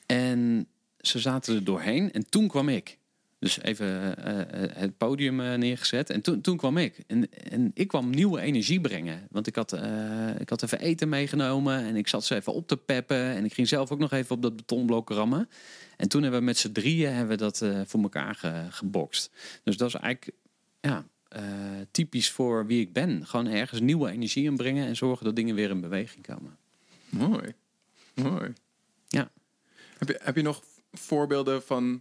En ze zaten er doorheen. En toen kwam ik. Dus even uh, het podium uh, neergezet. En toen, toen kwam ik. En, en ik kwam nieuwe energie brengen. Want ik had, uh, ik had even eten meegenomen. En ik zat ze even op te peppen. En ik ging zelf ook nog even op dat betonblok rammen. En toen hebben we met z'n drieën hebben we dat uh, voor elkaar ge, gebokst. Dus dat is eigenlijk ja, uh, typisch voor wie ik ben. Gewoon ergens nieuwe energie in brengen. En zorgen dat dingen weer in beweging komen. Mooi. Mooi. Ja. Heb je, heb je nog voorbeelden van...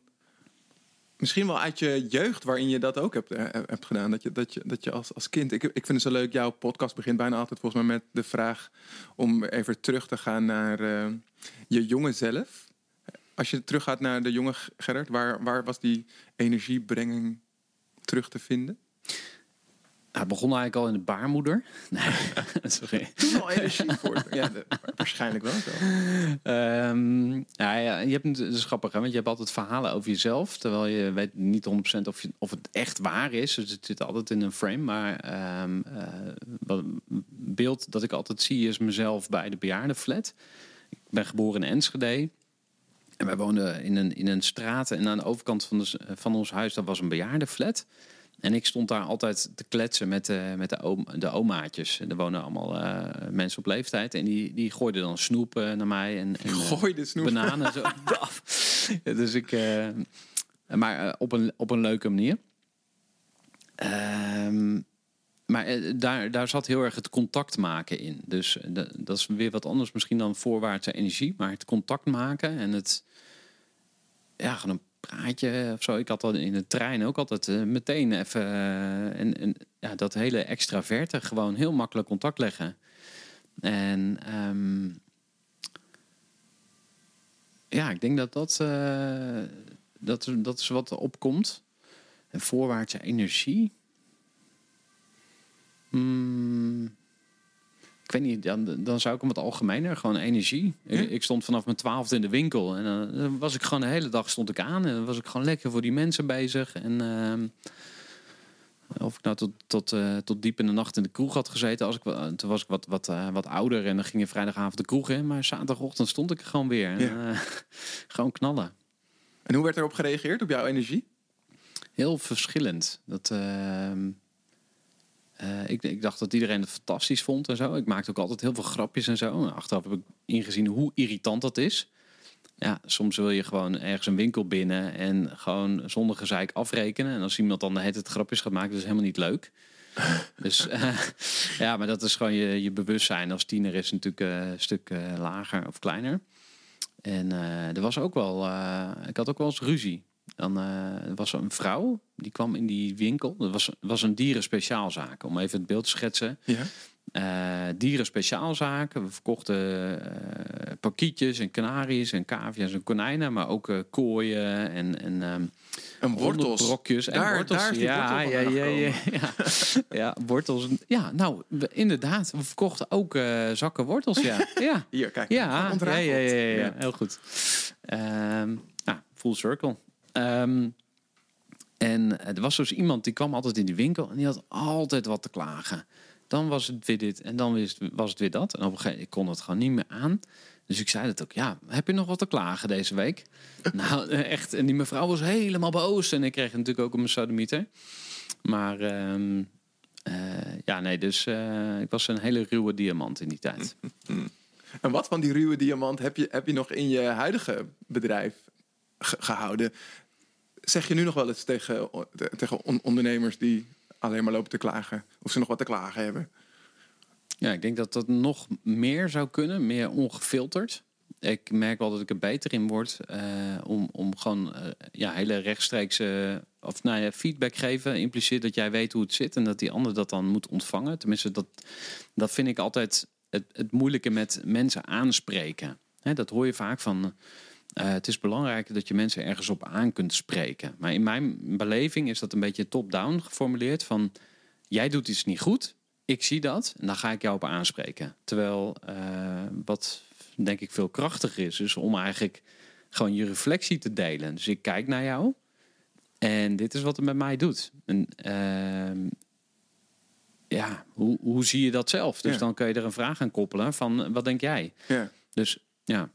Misschien wel uit je jeugd waarin je dat ook hebt, hebt gedaan. Dat je, dat je, dat je als, als kind... Ik, ik vind het zo leuk, jouw podcast begint bijna altijd volgens mij met de vraag... om even terug te gaan naar uh, je jonge zelf. Als je teruggaat naar de jonge Gerard... waar, waar was die energiebrenging terug te vinden? Nou, het begon eigenlijk al in de baarmoeder. Nee, sorry. Toen al energie voor. Ja, de, waarschijnlijk wel. Um, nou ja, je hebt, het is grappig, hè? Want je hebt altijd verhalen over jezelf. Terwijl je weet niet honderd procent of, je, of het echt waar is. Dus het zit altijd in een frame. Maar um, uh, wat, beeld dat ik altijd zie is mezelf bij de bejaardenflat. Ik ben geboren in Enschede. En wij woonden in een, in een straat. En aan de overkant van, de, van ons huis dat was een bejaardenflat. En ik stond daar altijd te kletsen met, uh, met de, oom, de omaatjes. Er wonen allemaal uh, mensen op leeftijd. En die, die gooiden dan snoep uh, naar mij. En, en gooiden snoep? Bananen. Zo. Dus ik... Uh, maar uh, op, een, op een leuke manier. Uh, Um, maar uh, daar, daar zat heel erg het contact maken in. Dus uh, dat is weer wat anders misschien dan voorwaartse energie. Maar het contact maken en het... Ja, gewoon een praatje of zo. Ik had dat in de trein ook altijd uh, meteen even... Uh, en, en ja, dat hele extraverte gewoon heel makkelijk contact leggen. En... Um, ja, ik denk dat dat, uh, dat, dat is wat opkomt. En voorwaartse energie. Hmm. Ik weet niet, dan, dan zou ik hem wat algemener. Gewoon energie. Ja? Ik, ik stond vanaf mijn twaalfde in de winkel. En dan, dan was ik gewoon de hele dag stond ik aan. En dan was ik gewoon lekker voor die mensen bezig. En uh, of ik nou tot, tot, uh, tot diep in de nacht in de kroeg had gezeten. Als ik, toen was ik wat, wat, uh, wat ouder. En dan ging je vrijdagavond de kroeg in. Maar zaterdagochtend stond ik er gewoon weer. En, ja. uh, gewoon knallen. En hoe werd erop gereageerd? Op jouw energie? Heel verschillend. Dat... Uh, Uh, ik, ik dacht dat iedereen het fantastisch vond en zo. Ik maakte ook altijd heel veel grapjes en zo. En achteraf heb ik ingezien hoe irritant dat is. Ja, soms wil je gewoon ergens een winkel binnen en gewoon zonder gezeik afrekenen. En als iemand dan de hele tijd grapjes gaat maken, dat is helemaal niet leuk. dus uh, ja, maar dat is gewoon je, je bewustzijn als tiener is natuurlijk uh, een stuk uh, lager of kleiner. En uh, er was ook wel, uh, ik had ook wel eens ruzie. Dan uh, was er een vrouw, die kwam in die winkel. Dat was, was een dierenspeciaalzaak, om even het beeld te schetsen. Ja. Uh, dierenspeciaalzaak, we verkochten uh, parkietjes en kanaries en cavia's en konijnen. Maar ook uh, kooien en, en, um, en wortels. Brokjes en daar, wortels. Daar is die ja, ja, ja, ja, ja. ja, wortels. Ja, nou, we, inderdaad. We verkochten ook uh, zakken wortels, ja. ja. Hier, kijk. Ja, ja, ja, ja, ja, ja, heel goed. Um, nou, full circle. Um, en er was dus iemand die kwam altijd in die winkel en die had altijd wat te klagen. Dan was het weer dit en dan was het weer dat. En op een gegeven moment kon het gewoon niet meer aan. Dus ik zei dat ook, ja, heb je nog wat te klagen deze week? nou, echt. En die mevrouw was helemaal boos. En ik kreeg natuurlijk ook een sodomieter. Maar um, uh, ja, nee, dus uh, ik was een hele ruwe diamant in die tijd. En wat van die ruwe diamant heb je, heb je nog in je huidige bedrijf ge- gehouden? Zeg je nu nog wel eens tegen, tegen ondernemers die alleen maar lopen te klagen? Of ze nog wat te klagen hebben? Ja, ik denk dat dat nog meer zou kunnen. Meer ongefilterd. Ik merk wel dat ik er beter in word. Uh, om, om gewoon uh, ja, hele rechtstreekse uh, of, nou ja, feedback geven. Impliceert dat jij weet hoe het zit. En dat die ander dat dan moet ontvangen. Tenminste, dat, dat vind ik altijd het, het moeilijke met mensen aanspreken. Hè, dat hoor je vaak van... Uh, het is belangrijk dat je mensen ergens op aan kunt spreken. Maar in mijn beleving is dat een beetje top-down geformuleerd. Van, jij doet iets niet goed. Ik zie dat. En dan ga ik jou op aanspreken. Terwijl uh, wat denk ik veel krachtiger is. Is om eigenlijk gewoon je reflectie te delen. Dus ik kijk naar jou. En dit is wat het met mij doet. En, uh, ja, hoe, hoe zie je dat zelf? Dus ja. Dan kun je er een vraag aan koppelen. Van, wat denk jij? Ja. Dus ja...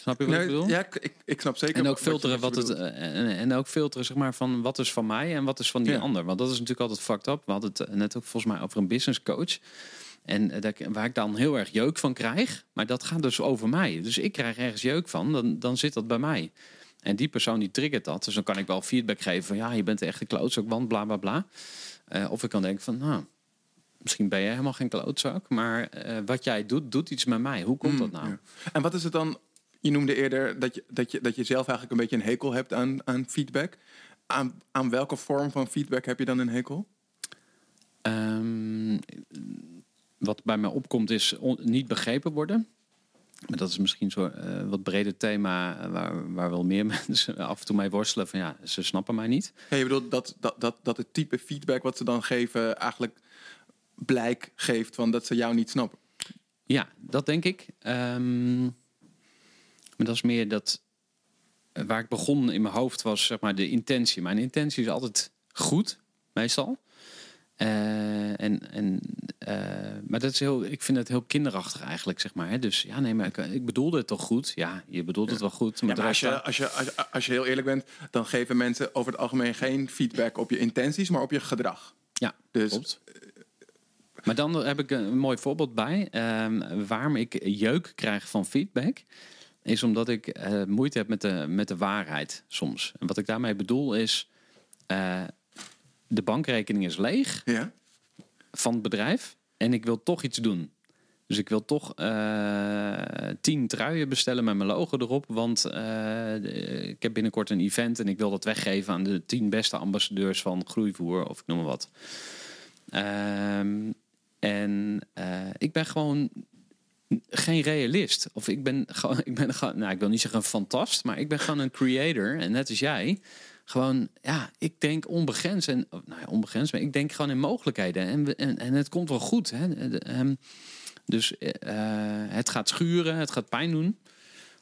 Snap je wat nee, ik bedoel? Ja, ik, ik snap zeker. En ook wat filteren, wat het, en, en ook filteren zeg maar, van wat is van mij en wat is van die ja. ander. Want dat is natuurlijk altijd fucked up. We hadden het net ook volgens mij over een business coach. En waar ik dan heel erg jeuk van krijg. Maar dat gaat dus over mij. Dus ik krijg ergens jeuk van, dan, dan zit dat bij mij. En die persoon die triggert dat. Dus dan kan ik wel feedback geven van ja, je bent echt een klootzak, want bla bla bla. Uh, of ik kan denken van nou, misschien ben je helemaal geen klootzak. Maar uh, wat jij doet, doet iets met mij. Hoe komt dat nou? Ja. En wat is het dan... Je noemde eerder dat je, dat je, dat je zelf eigenlijk een beetje een hekel hebt aan, aan feedback. Aan, aan welke vorm van feedback heb je dan een hekel? Um, wat bij mij opkomt is on, niet begrepen worden. Maar dat is misschien zo'n uh, wat breder thema waar, waar wel meer mensen af en toe mee worstelen. Van ja, ze snappen mij niet. Ja, je bedoelt dat, dat, dat, dat het type feedback wat ze dan geven eigenlijk blijk geeft van dat ze jou niet snappen? Ja, dat denk ik. Um, Maar dat is meer dat... Waar ik begon in mijn hoofd was zeg maar de intentie. Mijn intentie is altijd goed, meestal. Uh, en, en, uh, maar dat is heel, ik vind het heel kinderachtig eigenlijk, zeg maar. Dus ja, nee, maar ik, ik bedoelde het toch goed? Ja, je bedoelt ja. het wel goed. Maar ja, maar als, je, als, je, als, je, als je heel eerlijk bent, dan geven mensen over het algemeen geen feedback op je intenties, maar op je gedrag. Ja, dus, klopt. Maar dan heb ik een mooi voorbeeld bij. Uh, waarom ik jeuk krijg van feedback... is omdat ik uh, moeite heb met de, met de waarheid soms. En wat ik daarmee bedoel is... Uh, de bankrekening is leeg ja. van het bedrijf en ik wil toch iets doen. Dus ik wil toch uh, tien truien bestellen met mijn logo erop. Want uh, ik heb binnenkort een event en ik wil dat weggeven aan de tien beste ambassadeurs van Groeivoer of ik noem maar wat. Um, en uh, ik ben gewoon geen realist. Of ik ben gewoon, ik ben gewoon, nou ik wil niet zeggen een fantast, maar ik ben gewoon een creator. En net als jij, gewoon, ja, ik denk onbegrensd. En, nou ja, onbegrensd, maar ik denk gewoon in mogelijkheden. En, en, en het komt wel goed, hè. De, um, Dus uh, het gaat schuren, het gaat pijn doen.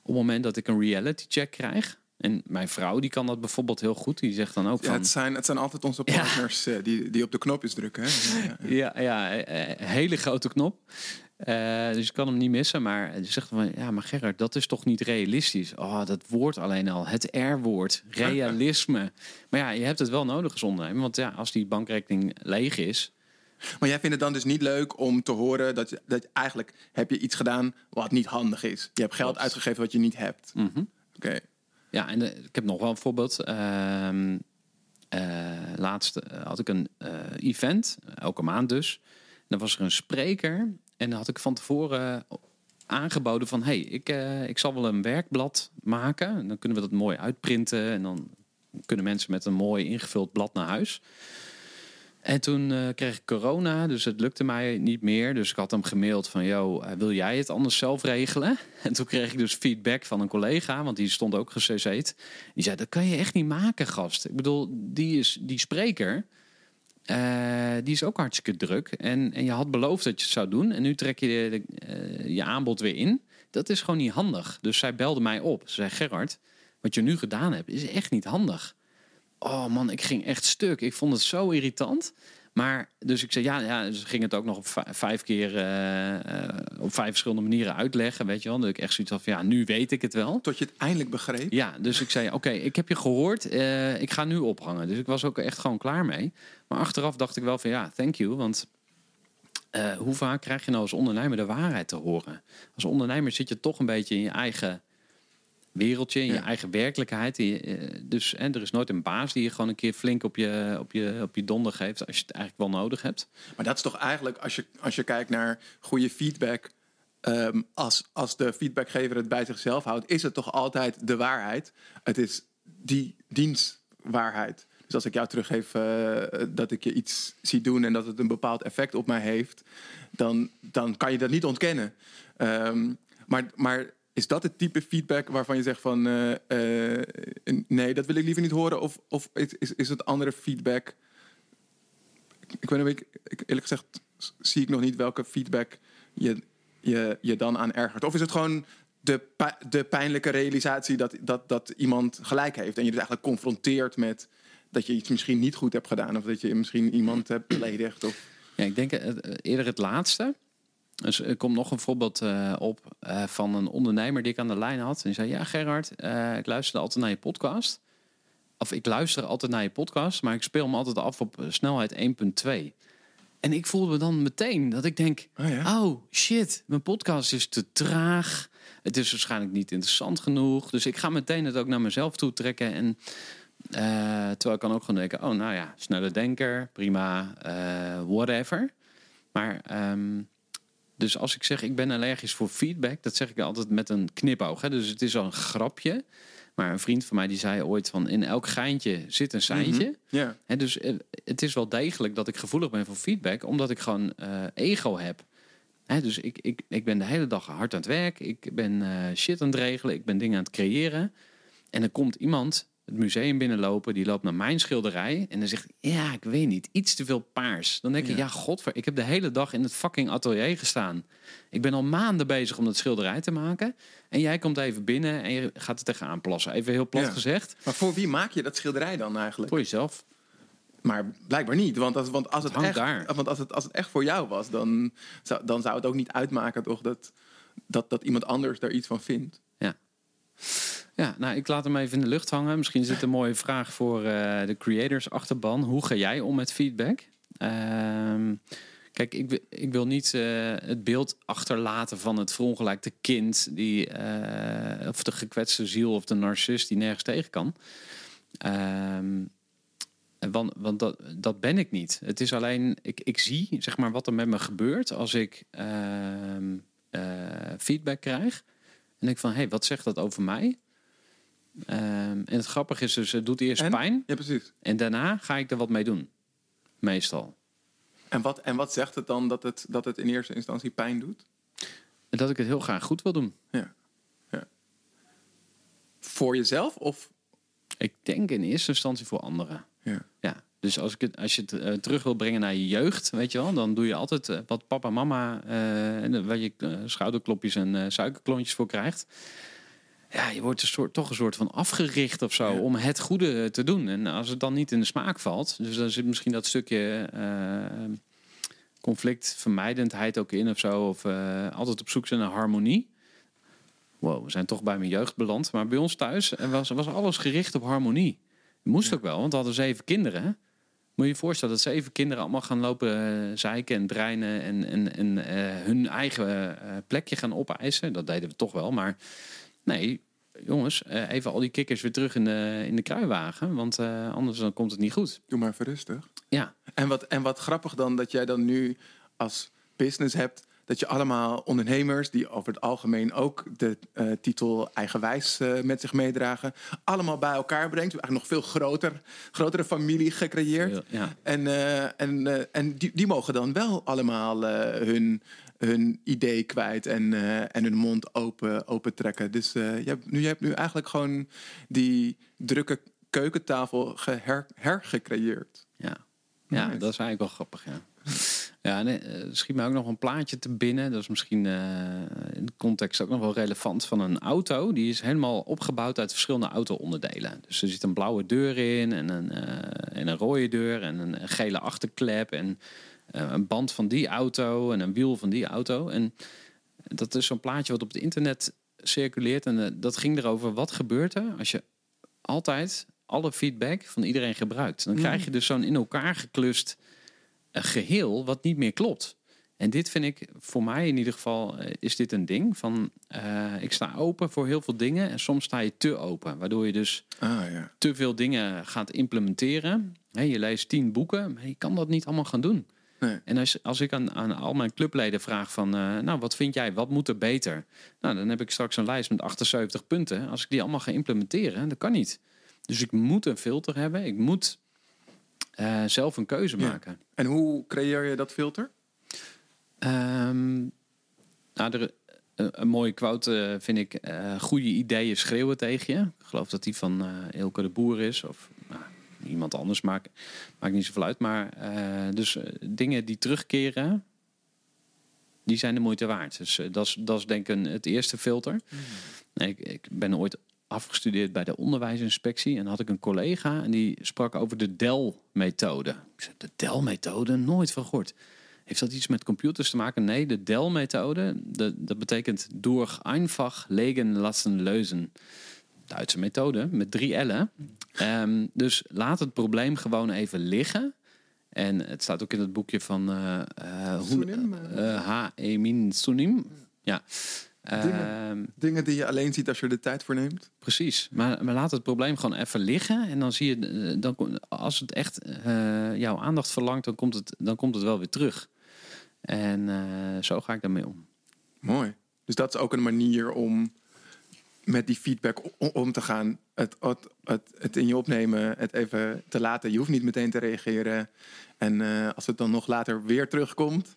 Op het moment dat ik een reality check krijg. En mijn vrouw die kan dat bijvoorbeeld heel goed. Die zegt dan ook van... Ja, het, zijn, het zijn altijd onze partners ja. die, die op de knopjes drukken. Hè? Ja, ja, ja. ja, hele grote knop. Uh, dus ik kan hem niet missen. Maar die zegt van, ja, maar Gerard, dat is toch niet realistisch? Oh, dat woord alleen al. Het R-woord. Realisme. Maar ja, je hebt het wel nodig als ondernemer. Want ja, als die bankrekening leeg is... Maar jij vindt het dan dus niet leuk om te horen dat je, dat je eigenlijk heb je iets gedaan wat niet handig is. Je hebt geld Klopt. uitgegeven wat je niet hebt. Mm-hmm. Oké. Okay. Ja, en de, ik heb nog wel een voorbeeld. Uh, uh, laatst had ik een uh, event, elke maand dus. En dan was er een spreker en dan had ik van tevoren aangeboden van... hey, ik, uh, ik zal wel een werkblad maken. En dan kunnen we dat mooi uitprinten en dan kunnen mensen met een mooi ingevuld blad naar huis... En toen uh, kreeg ik corona, dus het lukte mij niet meer. Dus ik had hem gemaild van, yo, wil jij het anders zelf regelen? En toen kreeg ik dus feedback van een collega, want die stond ook gecc'd. Die zei, dat kan je echt niet maken, gast. Ik bedoel, die, is, die spreker, uh, die is ook hartstikke druk. En, en je had beloofd dat je het zou doen. En nu trek je de, uh, je aanbod weer in. Dat is gewoon niet handig. Dus zij belde mij op. Ze zei, Gerard, wat je nu gedaan hebt, is echt niet handig. Oh man, ik ging echt stuk. Ik vond het zo irritant. Maar dus ik zei, ja, ja ze dus ging het ook nog op vijf keer... Uh, uh, op vijf verschillende manieren uitleggen, weet je wel. Dat ik echt zoiets had van, ja, nu weet ik het wel. Tot je het eindelijk begreep. Ja, dus ik zei, oké, okay, ik heb je gehoord. Uh, ik ga nu ophangen. Dus ik was ook echt gewoon klaar mee. Maar achteraf dacht ik wel van, ja, thank you. Want uh, hoe vaak krijg je nou als ondernemer de waarheid te horen? Als ondernemer zit je toch een beetje in je eigen... wereldje, in je ja. eigen werkelijkheid. Dus hè, er is nooit een baas die je gewoon een keer flink op je, op je, op je donder geeft... als je het eigenlijk wel nodig hebt. Maar dat is toch eigenlijk, als je, als je kijkt naar goede feedback... Um, als, als de feedbackgever het bij zichzelf houdt... is het toch altijd de waarheid. Het is die dienstwaarheid. Dus als ik jou teruggeef uh, dat ik je iets zie doen... en dat het een bepaald effect op mij heeft... dan, dan kan je dat niet ontkennen. Um, maar... maar Is dat het type feedback waarvan je zegt van... Uh, uh, nee, dat wil ik liever niet horen? Of, of is, is het andere feedback? Ik weet niet, eerlijk gezegd zie ik nog niet welke feedback je, je, je dan aan ergert. Of is het gewoon de, de pijnlijke realisatie dat, dat, dat iemand gelijk heeft... en je het eigenlijk confronteert met dat je iets misschien niet goed hebt gedaan... of dat je misschien iemand hebt beledigd? Of... Ja, ik denk eerder het laatste... Dus er komt nog een voorbeeld uh, op uh, van een ondernemer die ik aan de lijn had. En die zei, ja Gerard, uh, ik luisterde altijd naar je podcast. Of ik luister altijd naar je podcast, maar ik speel hem altijd af op snelheid één komma twee. En ik voelde me dan meteen dat ik denk, oh, ja? oh shit, mijn podcast is te traag. Het is waarschijnlijk niet interessant genoeg. Dus ik ga meteen het ook naar mezelf toe trekken. En uh, terwijl ik kan ook gewoon denken, oh nou ja, snelle denker, prima, uh, whatever. Maar... Um, Dus als ik zeg, ik ben allergisch voor feedback... dat zeg ik altijd met een knipoog. Hè? Dus het is al een grapje. Maar een vriend van mij die zei ooit van... in elk geintje zit een seintje. Mm-hmm. Yeah. Hè, dus het is wel degelijk dat ik gevoelig ben voor feedback... omdat ik gewoon uh, ego heb. Hè, dus ik, ik, ik ben de hele dag hard aan het werk. Ik ben uh, shit aan het regelen. Ik ben dingen aan het creëren. En dan komt iemand het museum binnenlopen... die loopt naar mijn schilderij... en dan zegt, ja, ik weet niet, iets te veel paars. Dan denk je, ja, ja godver, ik heb de hele dag in het fucking atelier gestaan. Ik ben al maanden bezig om dat schilderij te maken... en jij komt even binnen en je gaat er tegenaan plassen. Even heel plat ja. gezegd. Maar voor wie maak je dat schilderij dan eigenlijk? Voor jezelf. Maar blijkbaar niet, want als, want als, het, het, echt, want als, het, als het echt voor jou was... dan zou, dan zou het ook niet uitmaken toch dat, dat, dat iemand anders daar iets van vindt. Ja. Ja, nou, ik laat hem even in de lucht hangen. Misschien zit een mooie vraag voor uh, de creators achterban. Hoe ga jij om met feedback? Uh, kijk, ik, ik wil niet uh, het beeld achterlaten van het verongelijkte kind... Die, uh, of de gekwetste ziel of de narcist die nergens tegen kan. Uh, Want, want dat, dat ben ik niet. Het is alleen, ik, ik zie zeg maar wat er met me gebeurt als ik uh, uh, feedback krijg. En denk van, hé, hey, wat zegt dat over mij? Uh, en het grappige is dus, het doet eerst en? pijn. Ja, precies. En daarna ga ik er wat mee doen. Meestal. En wat, en wat zegt het dan dat het, dat het in eerste instantie pijn doet? Dat ik het heel graag goed wil doen. Ja. Ja. Voor jezelf of? Ik denk in eerste instantie voor anderen. Ja. Ja. Dus als, ik het, als je het uh, terug wil brengen naar je jeugd, weet je wel, dan doe je altijd uh, wat papa, mama, uh, waar je uh, schouderklopjes en uh, suikerklontjes voor krijgt. Ja, je wordt een soort, toch een soort van afgericht of zo, ja, om het goede te doen. En als het dan niet in de smaak valt, dus dan zit misschien dat stukje uh, conflictvermijdendheid ook in of zo, of uh, altijd op zoek zijn naar harmonie. Wow, we zijn toch bij mijn jeugd beland. Maar bij ons thuis was, was alles gericht op harmonie. Dat moest ook wel, want we hadden zeven kinderen. Moet je je voorstellen dat zeven kinderen allemaal gaan lopen zeiken en dreinen... en, en, en uh, hun eigen uh, plekje gaan opeisen. Dat deden we toch wel, maar... Nee, jongens, uh, even al die kikkers weer terug in de, in de kruiwagen. Want uh, anders dan komt het niet goed. Doe maar even rustig. Ja. En wat, en wat grappig dan dat jij dan nu als business hebt... dat je allemaal ondernemers, die over het algemeen ook de uh, titel eigenwijs uh, met zich meedragen, allemaal bij elkaar brengt. Eigenlijk nog veel groter, grotere familie gecreëerd. Ja. En, uh, en, uh, en die, die mogen dan wel allemaal uh, hun, hun idee kwijt en, uh, en hun mond open, open trekken. Dus uh, je, hebt nu, je hebt nu eigenlijk gewoon die drukke keukentafel geher, hergecreëerd. Ja, ja, nice. Dat is eigenlijk wel grappig, ja. Ja, nee, schiet me ook nog een plaatje te binnen. Dat is misschien uh, in de context ook nog wel relevant van een auto. Die is helemaal opgebouwd uit verschillende auto-onderdelen. Dus er zit een blauwe deur in en een, uh, en een rode deur en een gele achterklep. En uh, een band van die auto en een wiel van die auto. En dat is zo'n plaatje wat op het internet circuleert. En uh, dat ging erover, wat gebeurt er als je altijd alle feedback van iedereen gebruikt? Dan krijg je dus zo'n in elkaar geklust... een geheel wat niet meer klopt. En dit vind ik, voor mij in ieder geval, is dit een ding van... Uh, ik sta open voor heel veel dingen en soms sta je te open. Waardoor je dus ah, ja. te veel dingen gaat implementeren. He, je leest tien boeken, maar je kan dat niet allemaal gaan doen. Nee. En als, als ik aan, aan al mijn clubleden vraag van... Uh, nou, wat vind jij, wat moet er beter? Nou, dan heb ik straks een lijst met achtenzeventig punten. Als ik die allemaal ga implementeren, dat kan niet. Dus ik moet een filter hebben, ik moet... Uh, zelf een keuze ja. maken. En hoe creëer je dat filter? Um, nou, er, een, een mooie quote uh, vind ik... Uh, goede ideeën schreeuwen tegen je. Ik geloof dat die van uh, Eelco de Boer is. Of nou, iemand anders, maakt, maakt niet zoveel uit. Maar uh, dus uh, dingen die terugkeren... die zijn de moeite waard. Dus uh, dat is denk ik een, het eerste filter. Mm. Nee, ik, ik ben ooit... afgestudeerd bij de onderwijsinspectie. En dan had ik een collega en die sprak over de D E L-methode. Ik zei, de D E L-methode? Nooit van gehoord. Heeft dat iets met computers te maken? Nee, de D E L-methode, de, dat betekent... door einfach legen lassen lösen. Duitse methode, met drie L'en. Um, dus laat het probleem gewoon even liggen. En het staat ook in het boekje van... Uh, uh, Sunim, uh, Haemin Sunim. Ja. Dingen, uh, dingen die je alleen ziet als je er de tijd voor neemt. Precies, maar, maar laat het probleem gewoon even liggen. En dan zie je, dan, als het echt uh, jouw aandacht verlangt, dan komt het, dan komt het wel weer terug. En uh, zo ga ik daarmee om. Mooi. Dus dat is ook een manier om met die feedback om te gaan. Het, het, het, het in je opnemen, het even te laten. Je hoeft niet meteen te reageren. En uh, als het dan nog later weer terugkomt...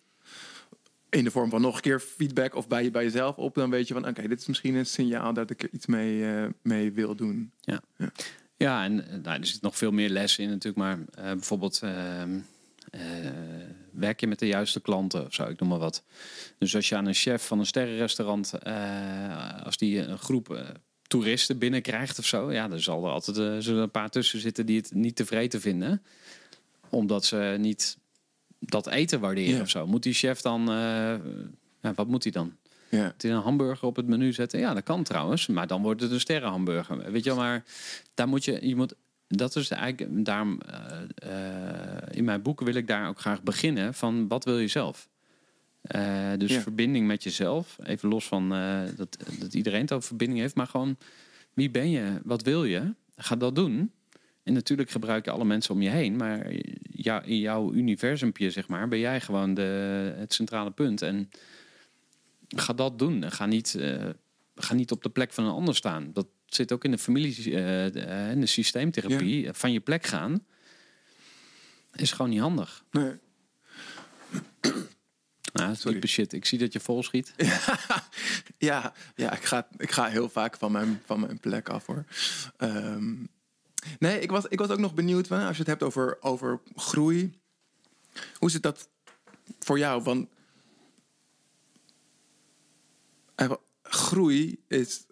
in de vorm van nog een keer feedback of bij, je, bij jezelf op... dan weet je van, oké, okay, dit is misschien een signaal... dat ik er iets mee, uh, mee wil doen. Ja, ja. ja en nou, er zit nog veel meer les in natuurlijk. Maar uh, bijvoorbeeld... Uh, uh, werk je met de juiste klanten of zo, ik noem maar wat. Dus als je aan een chef van een sterrenrestaurant... Uh, als die een groep uh, toeristen binnenkrijgt of zo... ja, dan zal er altijd uh, zullen een paar tussen zitten... die het niet tevreden vinden. Omdat ze niet... dat eten waarderen ja. of zo. Moet die chef dan... Uh, ja, wat moet hij dan? Ja. Moet hij een hamburger op het menu zetten? Ja, dat kan trouwens. Maar dan wordt het een sterrenhamburger. Weet je wel, maar daar moet je... je moet, dat is eigenlijk... daarom uh, uh, in mijn boek wil ik daar ook graag beginnen. Van, wat wil je zelf? Uh, dus ja. verbinding met jezelf. Even los van uh, dat, dat iedereen het over verbinding heeft. Maar gewoon, wie ben je? Wat wil je? Ga dat doen. En natuurlijk gebruik je alle mensen om je heen. Maar ja, in jouw universumpje, zeg maar, ben jij gewoon de, het centrale punt. En ga dat doen. Ga niet, uh, ga niet op de plek van een ander staan. Dat zit ook in de familie, uh, in de systeemtherapie. Ja. Van je plek gaan is gewoon niet handig. Nee. Nou, type shit. Ik zie dat je vol schiet. ja, ja ik, ga, ik ga heel vaak van mijn, van mijn plek af, hoor. Um, nee, ik was, ik was ook nog benieuwd, als je het hebt over, over groei. Hoe zit dat voor jou? Want groei is...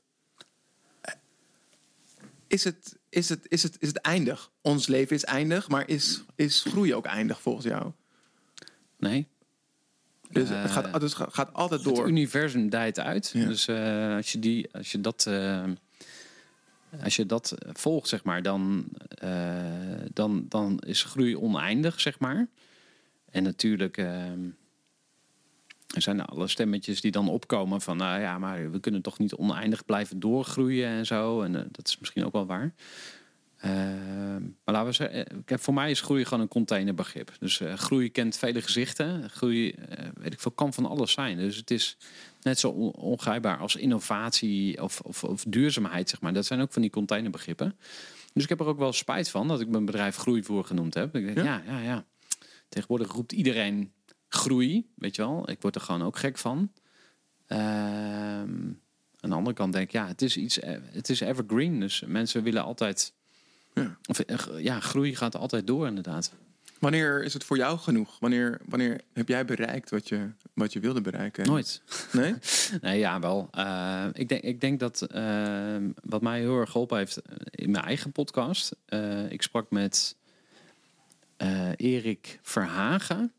Is het, is het, is het, is het eindig? Ons leven is eindig, maar is, is groei ook eindig volgens jou? Nee. Dus uh, het gaat, dus gaat altijd door. Het universum dijt uit. Ja. Dus uh, als je die, als je dat, uh, als je dat volgt, zeg maar, dan, uh, dan, dan is groei oneindig, zeg maar. En natuurlijk uh, er zijn alle stemmetjes die dan opkomen van, nou uh, ja, maar we kunnen toch niet oneindig blijven doorgroeien en zo. En uh, dat is misschien ook wel waar. Uh, maar laten we zeggen, voor mij is groei gewoon een containerbegrip. Dus uh, groei kent vele gezichten. Groei, uh, weet ik veel, kan van alles zijn. Dus het is net zo ongrijpbaar als innovatie of, of, of duurzaamheid, zeg maar. Dat zijn ook van die containerbegrippen. Dus ik heb er ook wel spijt van dat ik mijn bedrijf Groeivoer genoemd heb. Ik denk, ja? ja, ja, ja. Tegenwoordig roept iedereen groei, weet je wel. Ik word er gewoon ook gek van. Uh, aan de andere kant denk ik, ja, het is iets, het is evergreen. Dus mensen willen altijd... Ja. Of, ja, groei gaat altijd door, inderdaad. Wanneer is het voor jou genoeg? Wanneer, wanneer heb jij bereikt wat je, wat je wilde bereiken? Nooit. Nee? nee, ja, wel. Uh, ik, denk, ik denk dat uh, wat mij heel erg geholpen heeft in mijn eigen podcast. Uh, ik sprak met uh, Erik Verhagen.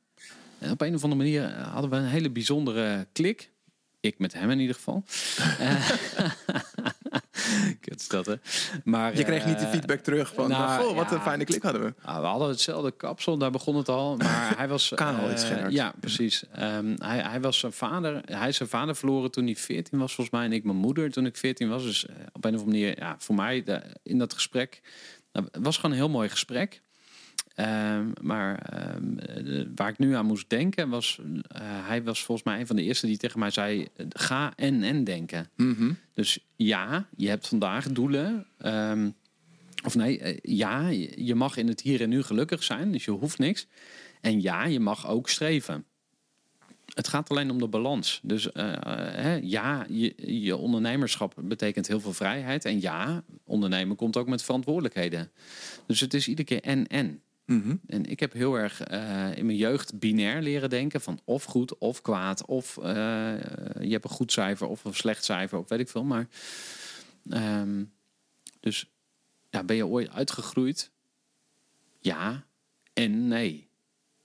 En op een of andere manier hadden we een hele bijzondere klik. Ik met hem in ieder geval. uh, Kut is dat, hè? Maar, je kreeg niet de feedback terug van, nou, goh, wat ja, een fijne klik hadden we. Nou, we hadden hetzelfde kapsel, daar begon het al. Maar hij was... Kan al iets, Gerard. Uh, ja, precies. Um, hij, hij was zijn vader. Hij is zijn vader verloren toen hij veertien was, volgens mij. En ik mijn moeder toen ik veertien was. Dus uh, op een of andere manier, ja, voor mij de, in dat gesprek... Nou, het was gewoon een heel mooi gesprek. Um, maar um, de, waar ik nu aan moest denken was... Uh, hij was volgens mij een van de eerste die tegen mij zei... Ga en en denken. Mm-hmm. Dus ja, je hebt vandaag doelen. Um, of nee, ja, je mag in het hier en nu gelukkig zijn. Dus je hoeft niks. En ja, je mag ook streven. Het gaat alleen om de balans. Dus uh, hè, ja, je, je ondernemerschap betekent heel veel vrijheid. En ja, ondernemen komt ook met verantwoordelijkheden. Dus het is iedere keer en en. Mm-hmm. En ik heb heel erg uh, in mijn jeugd binair leren denken van of goed of kwaad. Of uh, je hebt een goed cijfer of een slecht cijfer of weet ik veel. Maar um, dus ja, ben je ooit uitgegroeid? Ja en nee.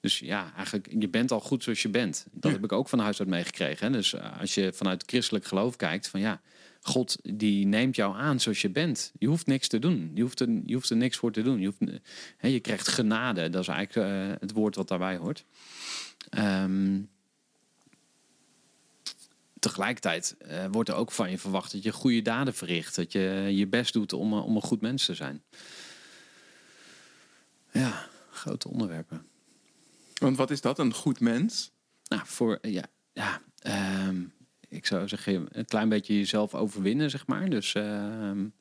Dus ja, eigenlijk, je bent al goed zoals je bent. Dat heb ik ook van huis uit meegekregen. Dus als je vanuit christelijk geloof kijkt, van ja, God die neemt jou aan zoals je bent. Je hoeft niks te doen. Je hoeft er, je hoeft er niks voor te doen. Je, hoeft, hè, je krijgt genade. Dat is eigenlijk uh, het woord wat daarbij hoort. Um, tegelijkertijd uh, wordt er ook van je verwacht dat je goede daden verricht. Dat je je best doet om, uh, om een goed mens te zijn. Ja, grote onderwerpen. Want wat is dat, een goed mens? Nou, voor, ja, ja um, ik zou zeggen, een klein beetje jezelf overwinnen, zeg maar. Dus um,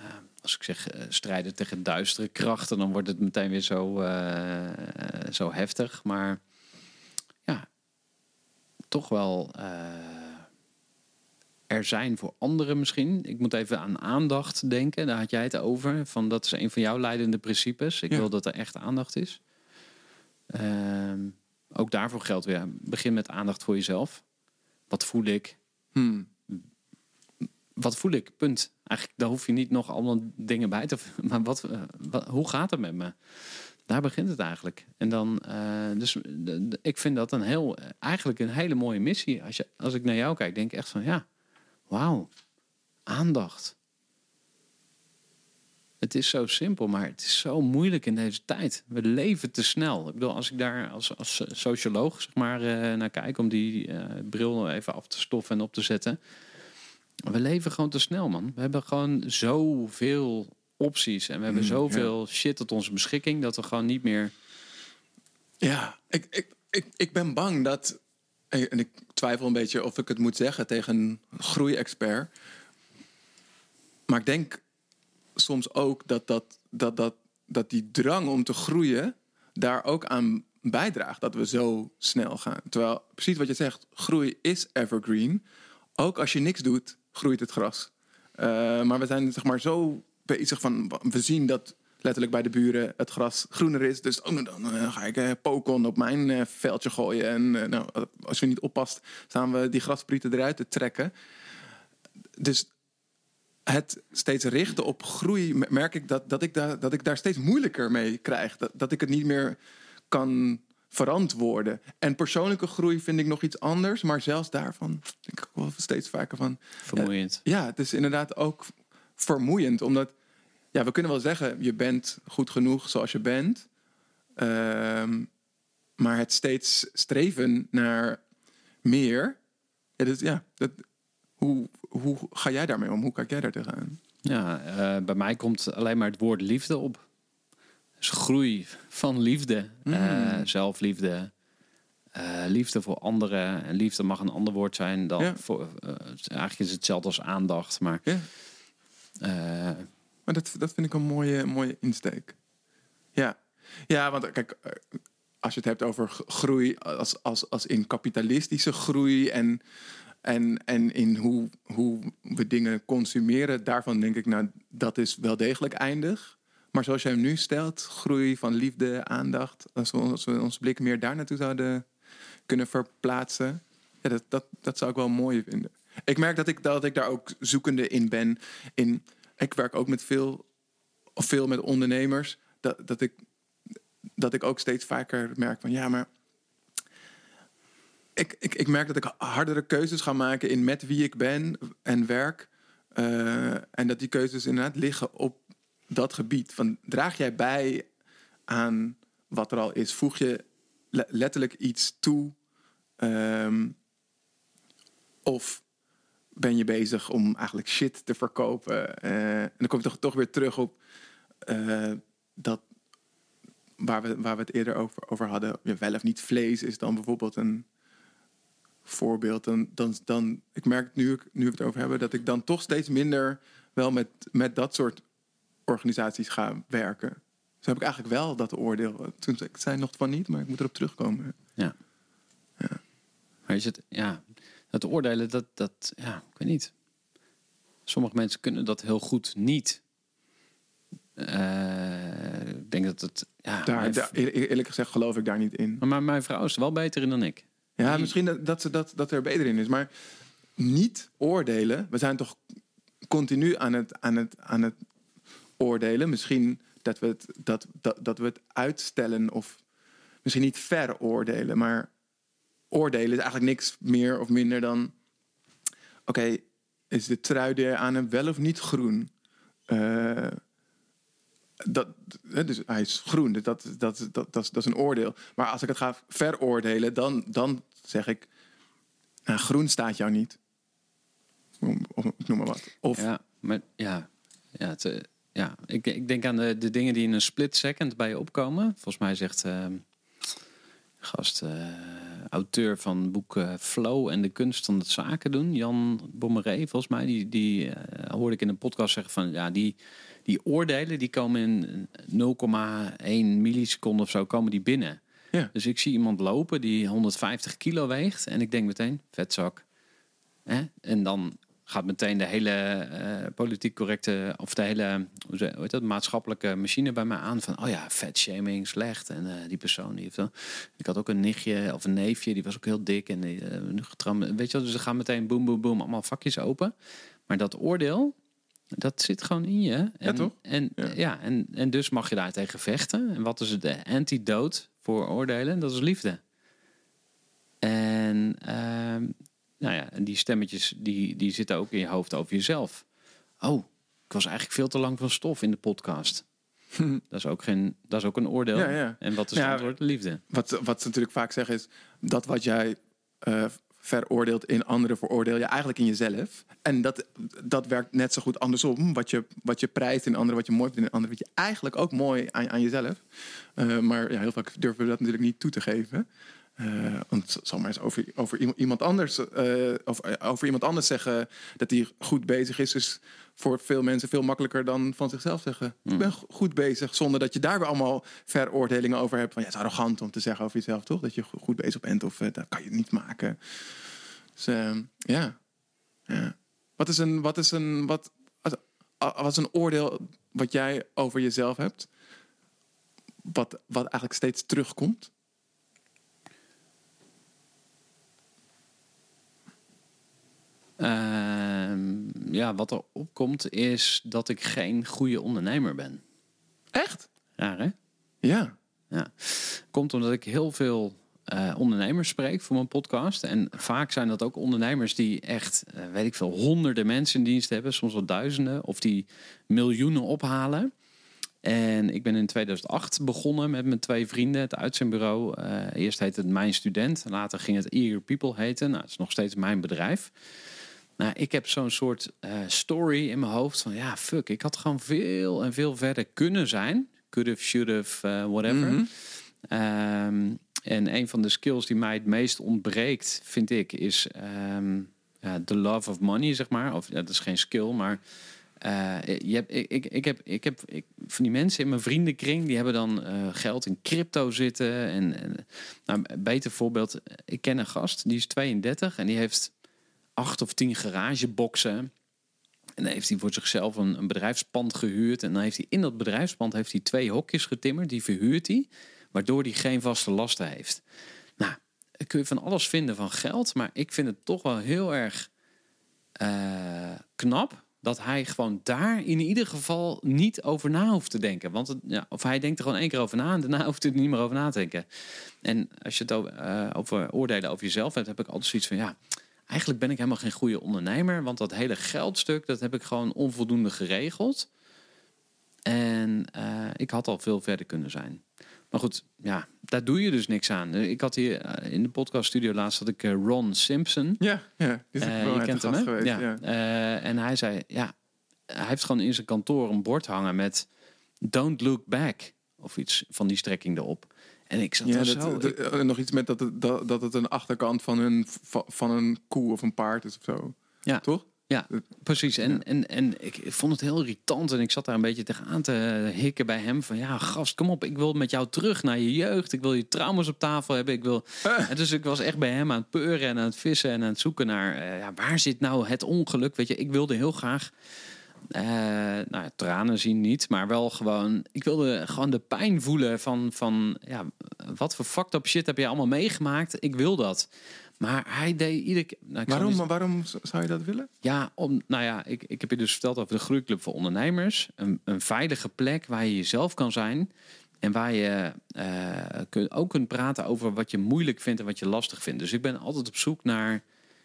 uh, als ik zeg uh, strijden tegen duistere krachten, dan wordt het meteen weer zo, uh, uh, zo heftig. Maar ja, toch wel uh, er zijn voor anderen misschien. Ik moet even aan aandacht denken, daar had jij het over. Van, dat is een van jouw leidende principes. Ik ja. wil dat er echt aandacht is. Uh, ook daarvoor geldt weer. Begin met aandacht voor jezelf. Wat voel ik? Hmm. Wat voel ik? Punt. Eigenlijk daar hoef je niet nog allemaal dingen bij te... Maar wat, wat, hoe gaat het met me? Daar begint het eigenlijk. En dan... Uh, dus d- d- ik vind dat een heel... Eigenlijk een hele mooie missie. Als, je, als ik naar jou kijk, denk ik echt van... Ja, wauw. Aandacht. Het is zo simpel, maar het is zo moeilijk in deze tijd. We leven te snel. Ik bedoel, als ik daar als, als socioloog zeg maar, uh, naar kijk... om die uh, bril even af te stoffen en op te zetten. We leven gewoon te snel, man. We hebben gewoon zoveel opties. En we hebben zoveel ja. shit tot onze beschikking dat we gewoon niet meer... Ja, ik, ik, ik, ik ben bang dat... En ik twijfel een beetje of ik het moet zeggen tegen een groeiexpert. Maar ik denk soms ook dat, dat, dat, dat, dat die drang om te groeien daar ook aan bijdraagt. Dat we zo snel gaan. Terwijl, precies wat je zegt, groei is evergreen. Ook als je niks doet, groeit het gras. Uh, maar we zijn zeg maar zo bezig van... We zien dat letterlijk bij de buren het gras groener is. Dus oh, dan uh, ga ik uh, pokon op mijn uh, veldje gooien. En uh, nou, als je niet oppast, staan we die grasprieten eruit te trekken. Dus... Het steeds richten op groei, merk ik dat, dat, ik, da, dat ik daar steeds moeilijker mee krijg. Dat, dat ik het niet meer kan verantwoorden. En persoonlijke groei vind ik nog iets anders. Maar zelfs daarvan denk ik ook wel steeds vaker van... Vermoeiend. Ja, ja, het is inderdaad ook vermoeiend. Omdat, ja, we kunnen wel zeggen, je bent goed genoeg zoals je bent. Um, maar het steeds streven naar meer... Ja, dus, ja dat... Hoe, hoe ga jij daarmee om? Hoe kijk jij daar tegenaan? Ja, uh, bij mij komt alleen maar het woord liefde op. Dus groei van liefde. Mm. Uh, zelfliefde. Uh, liefde voor anderen. En liefde mag een ander woord zijn dan... Ja. Voor, uh, eigenlijk is het hetzelfde als aandacht. Maar, ja. uh, maar dat, dat vind ik een mooie, mooie insteek. Ja. Ja, want kijk... Als je het hebt over groei... Als, als, als in kapitalistische groei en... En, en in hoe, hoe we dingen consumeren, daarvan denk ik, nou, dat is wel degelijk eindig. Maar zoals jij hem nu stelt, groei van liefde, aandacht. Als we, als we ons blik meer daar naartoe zouden kunnen verplaatsen. Ja, dat, dat, dat zou ik wel mooi vinden. Ik merk dat ik, dat ik daar ook zoekende in ben. In, ik werk ook met veel, veel met ondernemers. Dat, dat, ik, dat ik ook steeds vaker merk van ja, maar... Ik, ik, ik merk dat ik hardere keuzes ga maken in met wie ik ben en werk. Uh, en dat die keuzes inderdaad liggen op dat gebied. Van, draag jij bij aan wat er al is? Voeg je le- letterlijk iets toe? Um, of ben je bezig om eigenlijk shit te verkopen? Uh, en dan kom ik toch, toch weer terug op uh, dat waar we, waar we het eerder over, over hadden. Ja, wel of niet vlees is dan bijvoorbeeld een... voorbeeld, dan, dan, dan ik merk nu, nu we het over hebben, dat ik dan toch steeds minder wel met, met dat soort organisaties ga werken. Dus heb ik eigenlijk wel dat oordeel. Toen zei ik zei nog van niet, maar ik moet erop terugkomen. Ja. Ja. Maar is het, ja, dat oordelen, dat, dat, ja, ik weet niet. Sommige mensen kunnen dat heel goed niet. Uh, ik denk dat het, ja. Daar, daar, eerlijk gezegd geloof ik daar niet in. Maar, maar mijn vrouw is er wel beter in dan ik. Ja, misschien dat, dat ze dat, dat er beter in is. Maar niet oordelen. We zijn toch continu aan het, aan het, aan het oordelen. Misschien dat we het, dat, dat, dat we het uitstellen of misschien niet veroordelen. Maar oordelen is eigenlijk niks meer of minder dan... Oké, okay, is de trui die aan hem wel of niet groen? Uh, dat, dus hij is groen, dat, dat, dat, dat, dat is een oordeel. Maar als ik het ga veroordelen, dan, dan zeg ik... Nou, groen staat jou niet. Of, ik noem maar wat. Of... Ja, maar, ja, ja, het, ja. Ik, ik denk aan de, de dingen die in een split second bij je opkomen. Volgens mij zegt uh, gast, uh, auteur van het boek uh, Flow en de kunst van het zaken doen. Jan Bommeree, volgens mij. Die, die uh, hoorde ik in een podcast zeggen van... ja, die Die oordelen die komen in nul komma één milliseconde of zo komen die binnen. Ja. Dus ik zie iemand lopen die honderdvijftig kilo weegt. En ik denk meteen, vetzak. Hè? En dan gaat meteen de hele uh, politiek correcte... of de hele hoe ze, hoe heet dat, maatschappelijke machine bij mij aan. Van, oh ja, vetshaming, slecht. En uh, die persoon die heeft dan... Ik had ook een nichtje of een neefje, die was ook heel dik. En die, uh, getram, weet je wel, dus ze gaan meteen boem, boem, boem, allemaal vakjes open. Maar dat oordeel... Dat zit gewoon in je. En, ja, toch? En, ja. Ja, en, en dus mag je daar tegen vechten. En wat is het antidote voor oordelen? Dat is liefde. En uh, nou ja, die stemmetjes die, die zitten ook in je hoofd over jezelf. Oh, ik was eigenlijk veel te lang van stof in de podcast. dat, is ook geen, dat is ook een oordeel. Ja, ja. En wat is het ja, antwoord? Liefde. Wat, wat ze natuurlijk vaak zeggen is... dat wat jij uh, veroordeelt in anderen, veroordeel je eigenlijk in jezelf. En dat, dat werkt net zo goed andersom. Wat je, wat je prijst in anderen, wat je mooi vindt in anderen, wat je eigenlijk ook mooi aan, aan jezelf. Uh, maar ja, heel vaak durven we dat natuurlijk niet toe te geven. Uh, want het zal maar eens over, over iemand anders uh, of, uh, over iemand anders zeggen dat hij goed bezig is, is voor veel mensen veel makkelijker dan van zichzelf zeggen. Mm. Ik ben g- goed bezig, zonder dat je daar weer allemaal veroordelingen over hebt. Van ja, het is arrogant om te zeggen over jezelf, toch? Dat je go- goed bezig bent of uh, dat kan je niet maken. Dus uh, ja. ja. Wat is een, wat is een, wat, wat is een oordeel wat jij over jezelf hebt? Wat, wat eigenlijk steeds terugkomt? Uh, ja, wat er opkomt is dat ik geen goede ondernemer ben. Echt? Raar, hè? Ja. ja. Komt omdat ik heel veel uh, ondernemers spreek voor mijn podcast. En vaak zijn dat ook ondernemers die echt, uh, weet ik veel, honderden mensen in dienst hebben. Soms wel duizenden. Of die miljoenen ophalen. En ik ben in tweeduizend acht begonnen met mijn twee vrienden, het uitzendbureau. Uh, eerst heette het Mijn Student. Later ging het Eager People heten. Nou, het is nog steeds mijn bedrijf. Nou, ik heb zo'n soort uh, story in mijn hoofd van ja, fuck, ik had gewoon veel en veel verder kunnen zijn. Could've, should've, uh, whatever. Mm-hmm. Um, en een van de skills die mij het meest ontbreekt, vind ik, is um, uh, the love of money, zeg maar. Of ja, dat is geen skill, maar uh, je hebt, ik, ik, ik heb, ik heb ik, van die mensen in mijn vriendenkring, die hebben dan uh, geld in crypto zitten. En, en nou, een beter voorbeeld, ik ken een gast, die is tweeëndertig en die heeft acht of tien garageboxen. En dan heeft hij voor zichzelf een, een bedrijfspand gehuurd. En dan heeft hij in dat bedrijfspand heeft hij twee hokjes getimmerd. Die verhuurt hij, waardoor hij geen vaste lasten heeft. Nou, kun je van alles vinden van geld. Maar ik vind het toch wel heel erg uh, knap dat hij gewoon daar in ieder geval niet over na hoeft te denken. Want het, ja, of hij denkt er gewoon één keer over na en daarna hoeft hij er niet meer over na te denken. En als je het over, uh, over oordelen over jezelf hebt, heb ik altijd zoiets van ja, eigenlijk ben ik helemaal geen goede ondernemer. Want dat hele geldstuk, dat heb ik gewoon onvoldoende geregeld. En uh, ik had al veel verder kunnen zijn. Maar goed, ja, daar doe je dus niks aan. Ik had hier uh, in de podcaststudio laatst had ik uh, Ron Simpson. Ja, ja die is uh, wel je kent hem, geweest, ja. ja. Uh, en hij zei, ja, hij heeft gewoon in zijn kantoor een bord hangen met Don't Look Back. Of iets van die strekking erop. En ik zat ja, dat, zo... De, ik... Nog iets met dat het, dat, dat het een achterkant van een, van een koe of een paard is of zo. Ja, toch? Ja, precies. En, ja. en, en ik vond het heel irritant. En ik zat daar een beetje tegenaan te hikken bij hem. Van ja, gast, kom op. Ik wil met jou terug naar je jeugd. Ik wil je trauma's op tafel hebben. Ik wil... Uh. En dus ik was echt bij hem aan het peuren en aan het vissen. En aan het zoeken naar uh, ja, waar zit nou het ongeluk? Weet je, ik wilde heel graag... Uh, nou ja, tranen zien niet, maar wel gewoon... Ik wilde gewoon de pijn voelen van... van ja, wat voor fucked up shit heb je allemaal meegemaakt? Ik wil dat. Maar hij deed iedere keer... Nou, waarom, niet... waarom zou je dat willen? Ja, om, nou ja, ik, ik heb je dus verteld over de Groeiclub voor ondernemers. Een, een veilige plek waar je jezelf kan zijn... En waar je uh, kun, ook kunt praten over wat je moeilijk vindt en wat je lastig vindt. Dus ik ben altijd op zoek naar...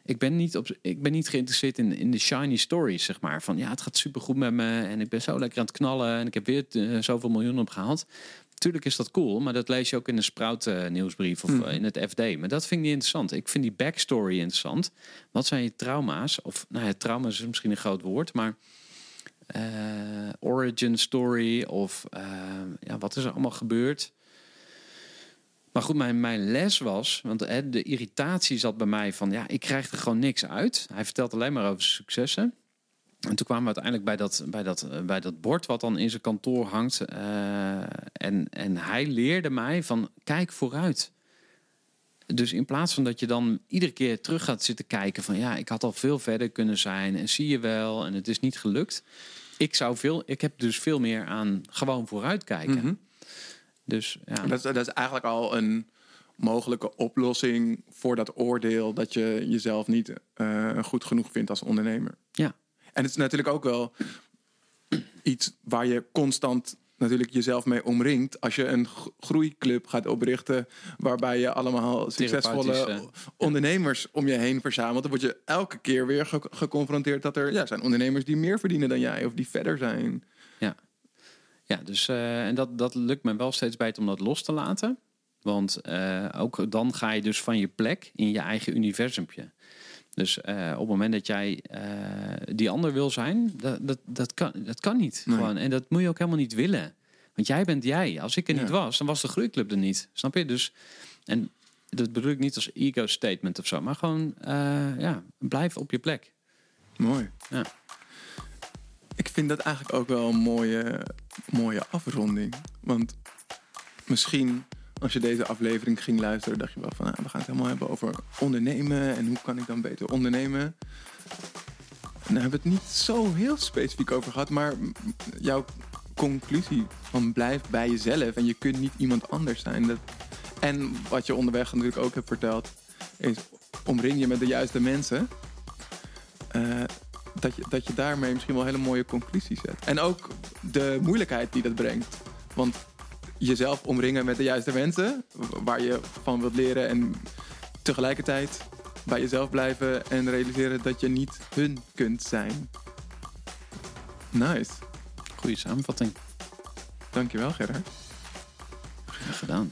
Ik ben niet, op, ik ben niet geïnteresseerd in, in de shiny stories, zeg maar. Van ja, het gaat supergoed met me en ik ben zo lekker aan het knallen... en ik heb weer uh, zoveel miljoen opgehaald. Tuurlijk is dat cool, maar dat lees je ook in de Sprout uh, nieuwsbrief of mm. uh, in het F D. Maar dat vind ik niet interessant. Ik vind die backstory interessant. Wat zijn je trauma's? Of nou ja, trauma's is misschien een groot woord, maar... Uh, origin story of uh, ja, wat is er allemaal gebeurd... Maar goed, mijn, mijn les was, want hè, de irritatie zat bij mij van... ja, ik krijg er gewoon niks uit. Hij vertelt alleen maar over successen. En toen kwamen we uiteindelijk bij dat, bij dat, bij dat bord wat dan in zijn kantoor hangt. Uh, en, en hij leerde mij van, kijk vooruit. Dus in plaats van dat je dan iedere keer terug gaat zitten kijken... van ja, ik had al veel verder kunnen zijn en zie je wel en het is niet gelukt. Ik, zou veel, ik heb dus veel meer aan gewoon vooruitkijken. Mm-hmm. Dus, ja. dat, is, dat is eigenlijk al een mogelijke oplossing voor dat oordeel... dat je jezelf niet uh, goed genoeg vindt als ondernemer. Ja. En het is natuurlijk ook wel iets waar je constant natuurlijk jezelf mee omringt... als je een groeiclub gaat oprichten... waarbij je allemaal succesvolle ondernemers ja. om je heen verzamelt... dan word je elke keer weer ge- geconfronteerd dat er ja, zijn ondernemers... die meer verdienen dan jij of die verder zijn... Ja. Ja, dus uh, en dat, dat lukt me wel steeds bij het om dat los te laten. Want uh, ook dan ga je dus van je plek in je eigen universumpje. Dus uh, op het moment dat jij uh, die ander wil zijn, dat, dat, dat, kan, dat kan niet. Nee. Gewoon. En dat moet je ook helemaal niet willen. Want jij bent jij. Als ik er ja. niet was, dan was de Groeiclub er niet. Snap je? Dus, en dat bedoel ik niet als ego-statement of zo. Maar gewoon, uh, ja, blijf op je plek. Mooi. Ja. Ik vind dat eigenlijk ook wel een mooie, mooie afronding. Want misschien, als je deze aflevering ging luisteren, dacht je wel van, ah, we gaan het helemaal hebben over ondernemen en hoe kan ik dan beter ondernemen. Nou hebben we het niet zo heel specifiek over gehad, maar jouw conclusie van blijf bij jezelf en je kunt niet iemand anders zijn. Dat, en wat je onderweg natuurlijk ook hebt verteld, is omring je met de juiste mensen. Uh, dat, je, dat je daarmee misschien wel hele mooie conclusies zet. En ook de moeilijkheid die dat brengt. Want jezelf omringen met de juiste mensen, waar je van wilt leren en tegelijkertijd bij jezelf blijven en realiseren dat je niet hun kunt zijn. Nice. Goeie samenvatting. Dankjewel, Gerard. Graag gedaan.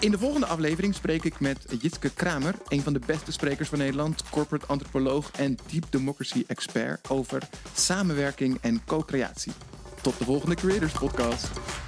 In de volgende aflevering spreek ik met Jitske Kramer, een van de beste sprekers van Nederland, corporate antropoloog en deep democracy expert over samenwerking en co-creatie. Tot de volgende Creators Podcast.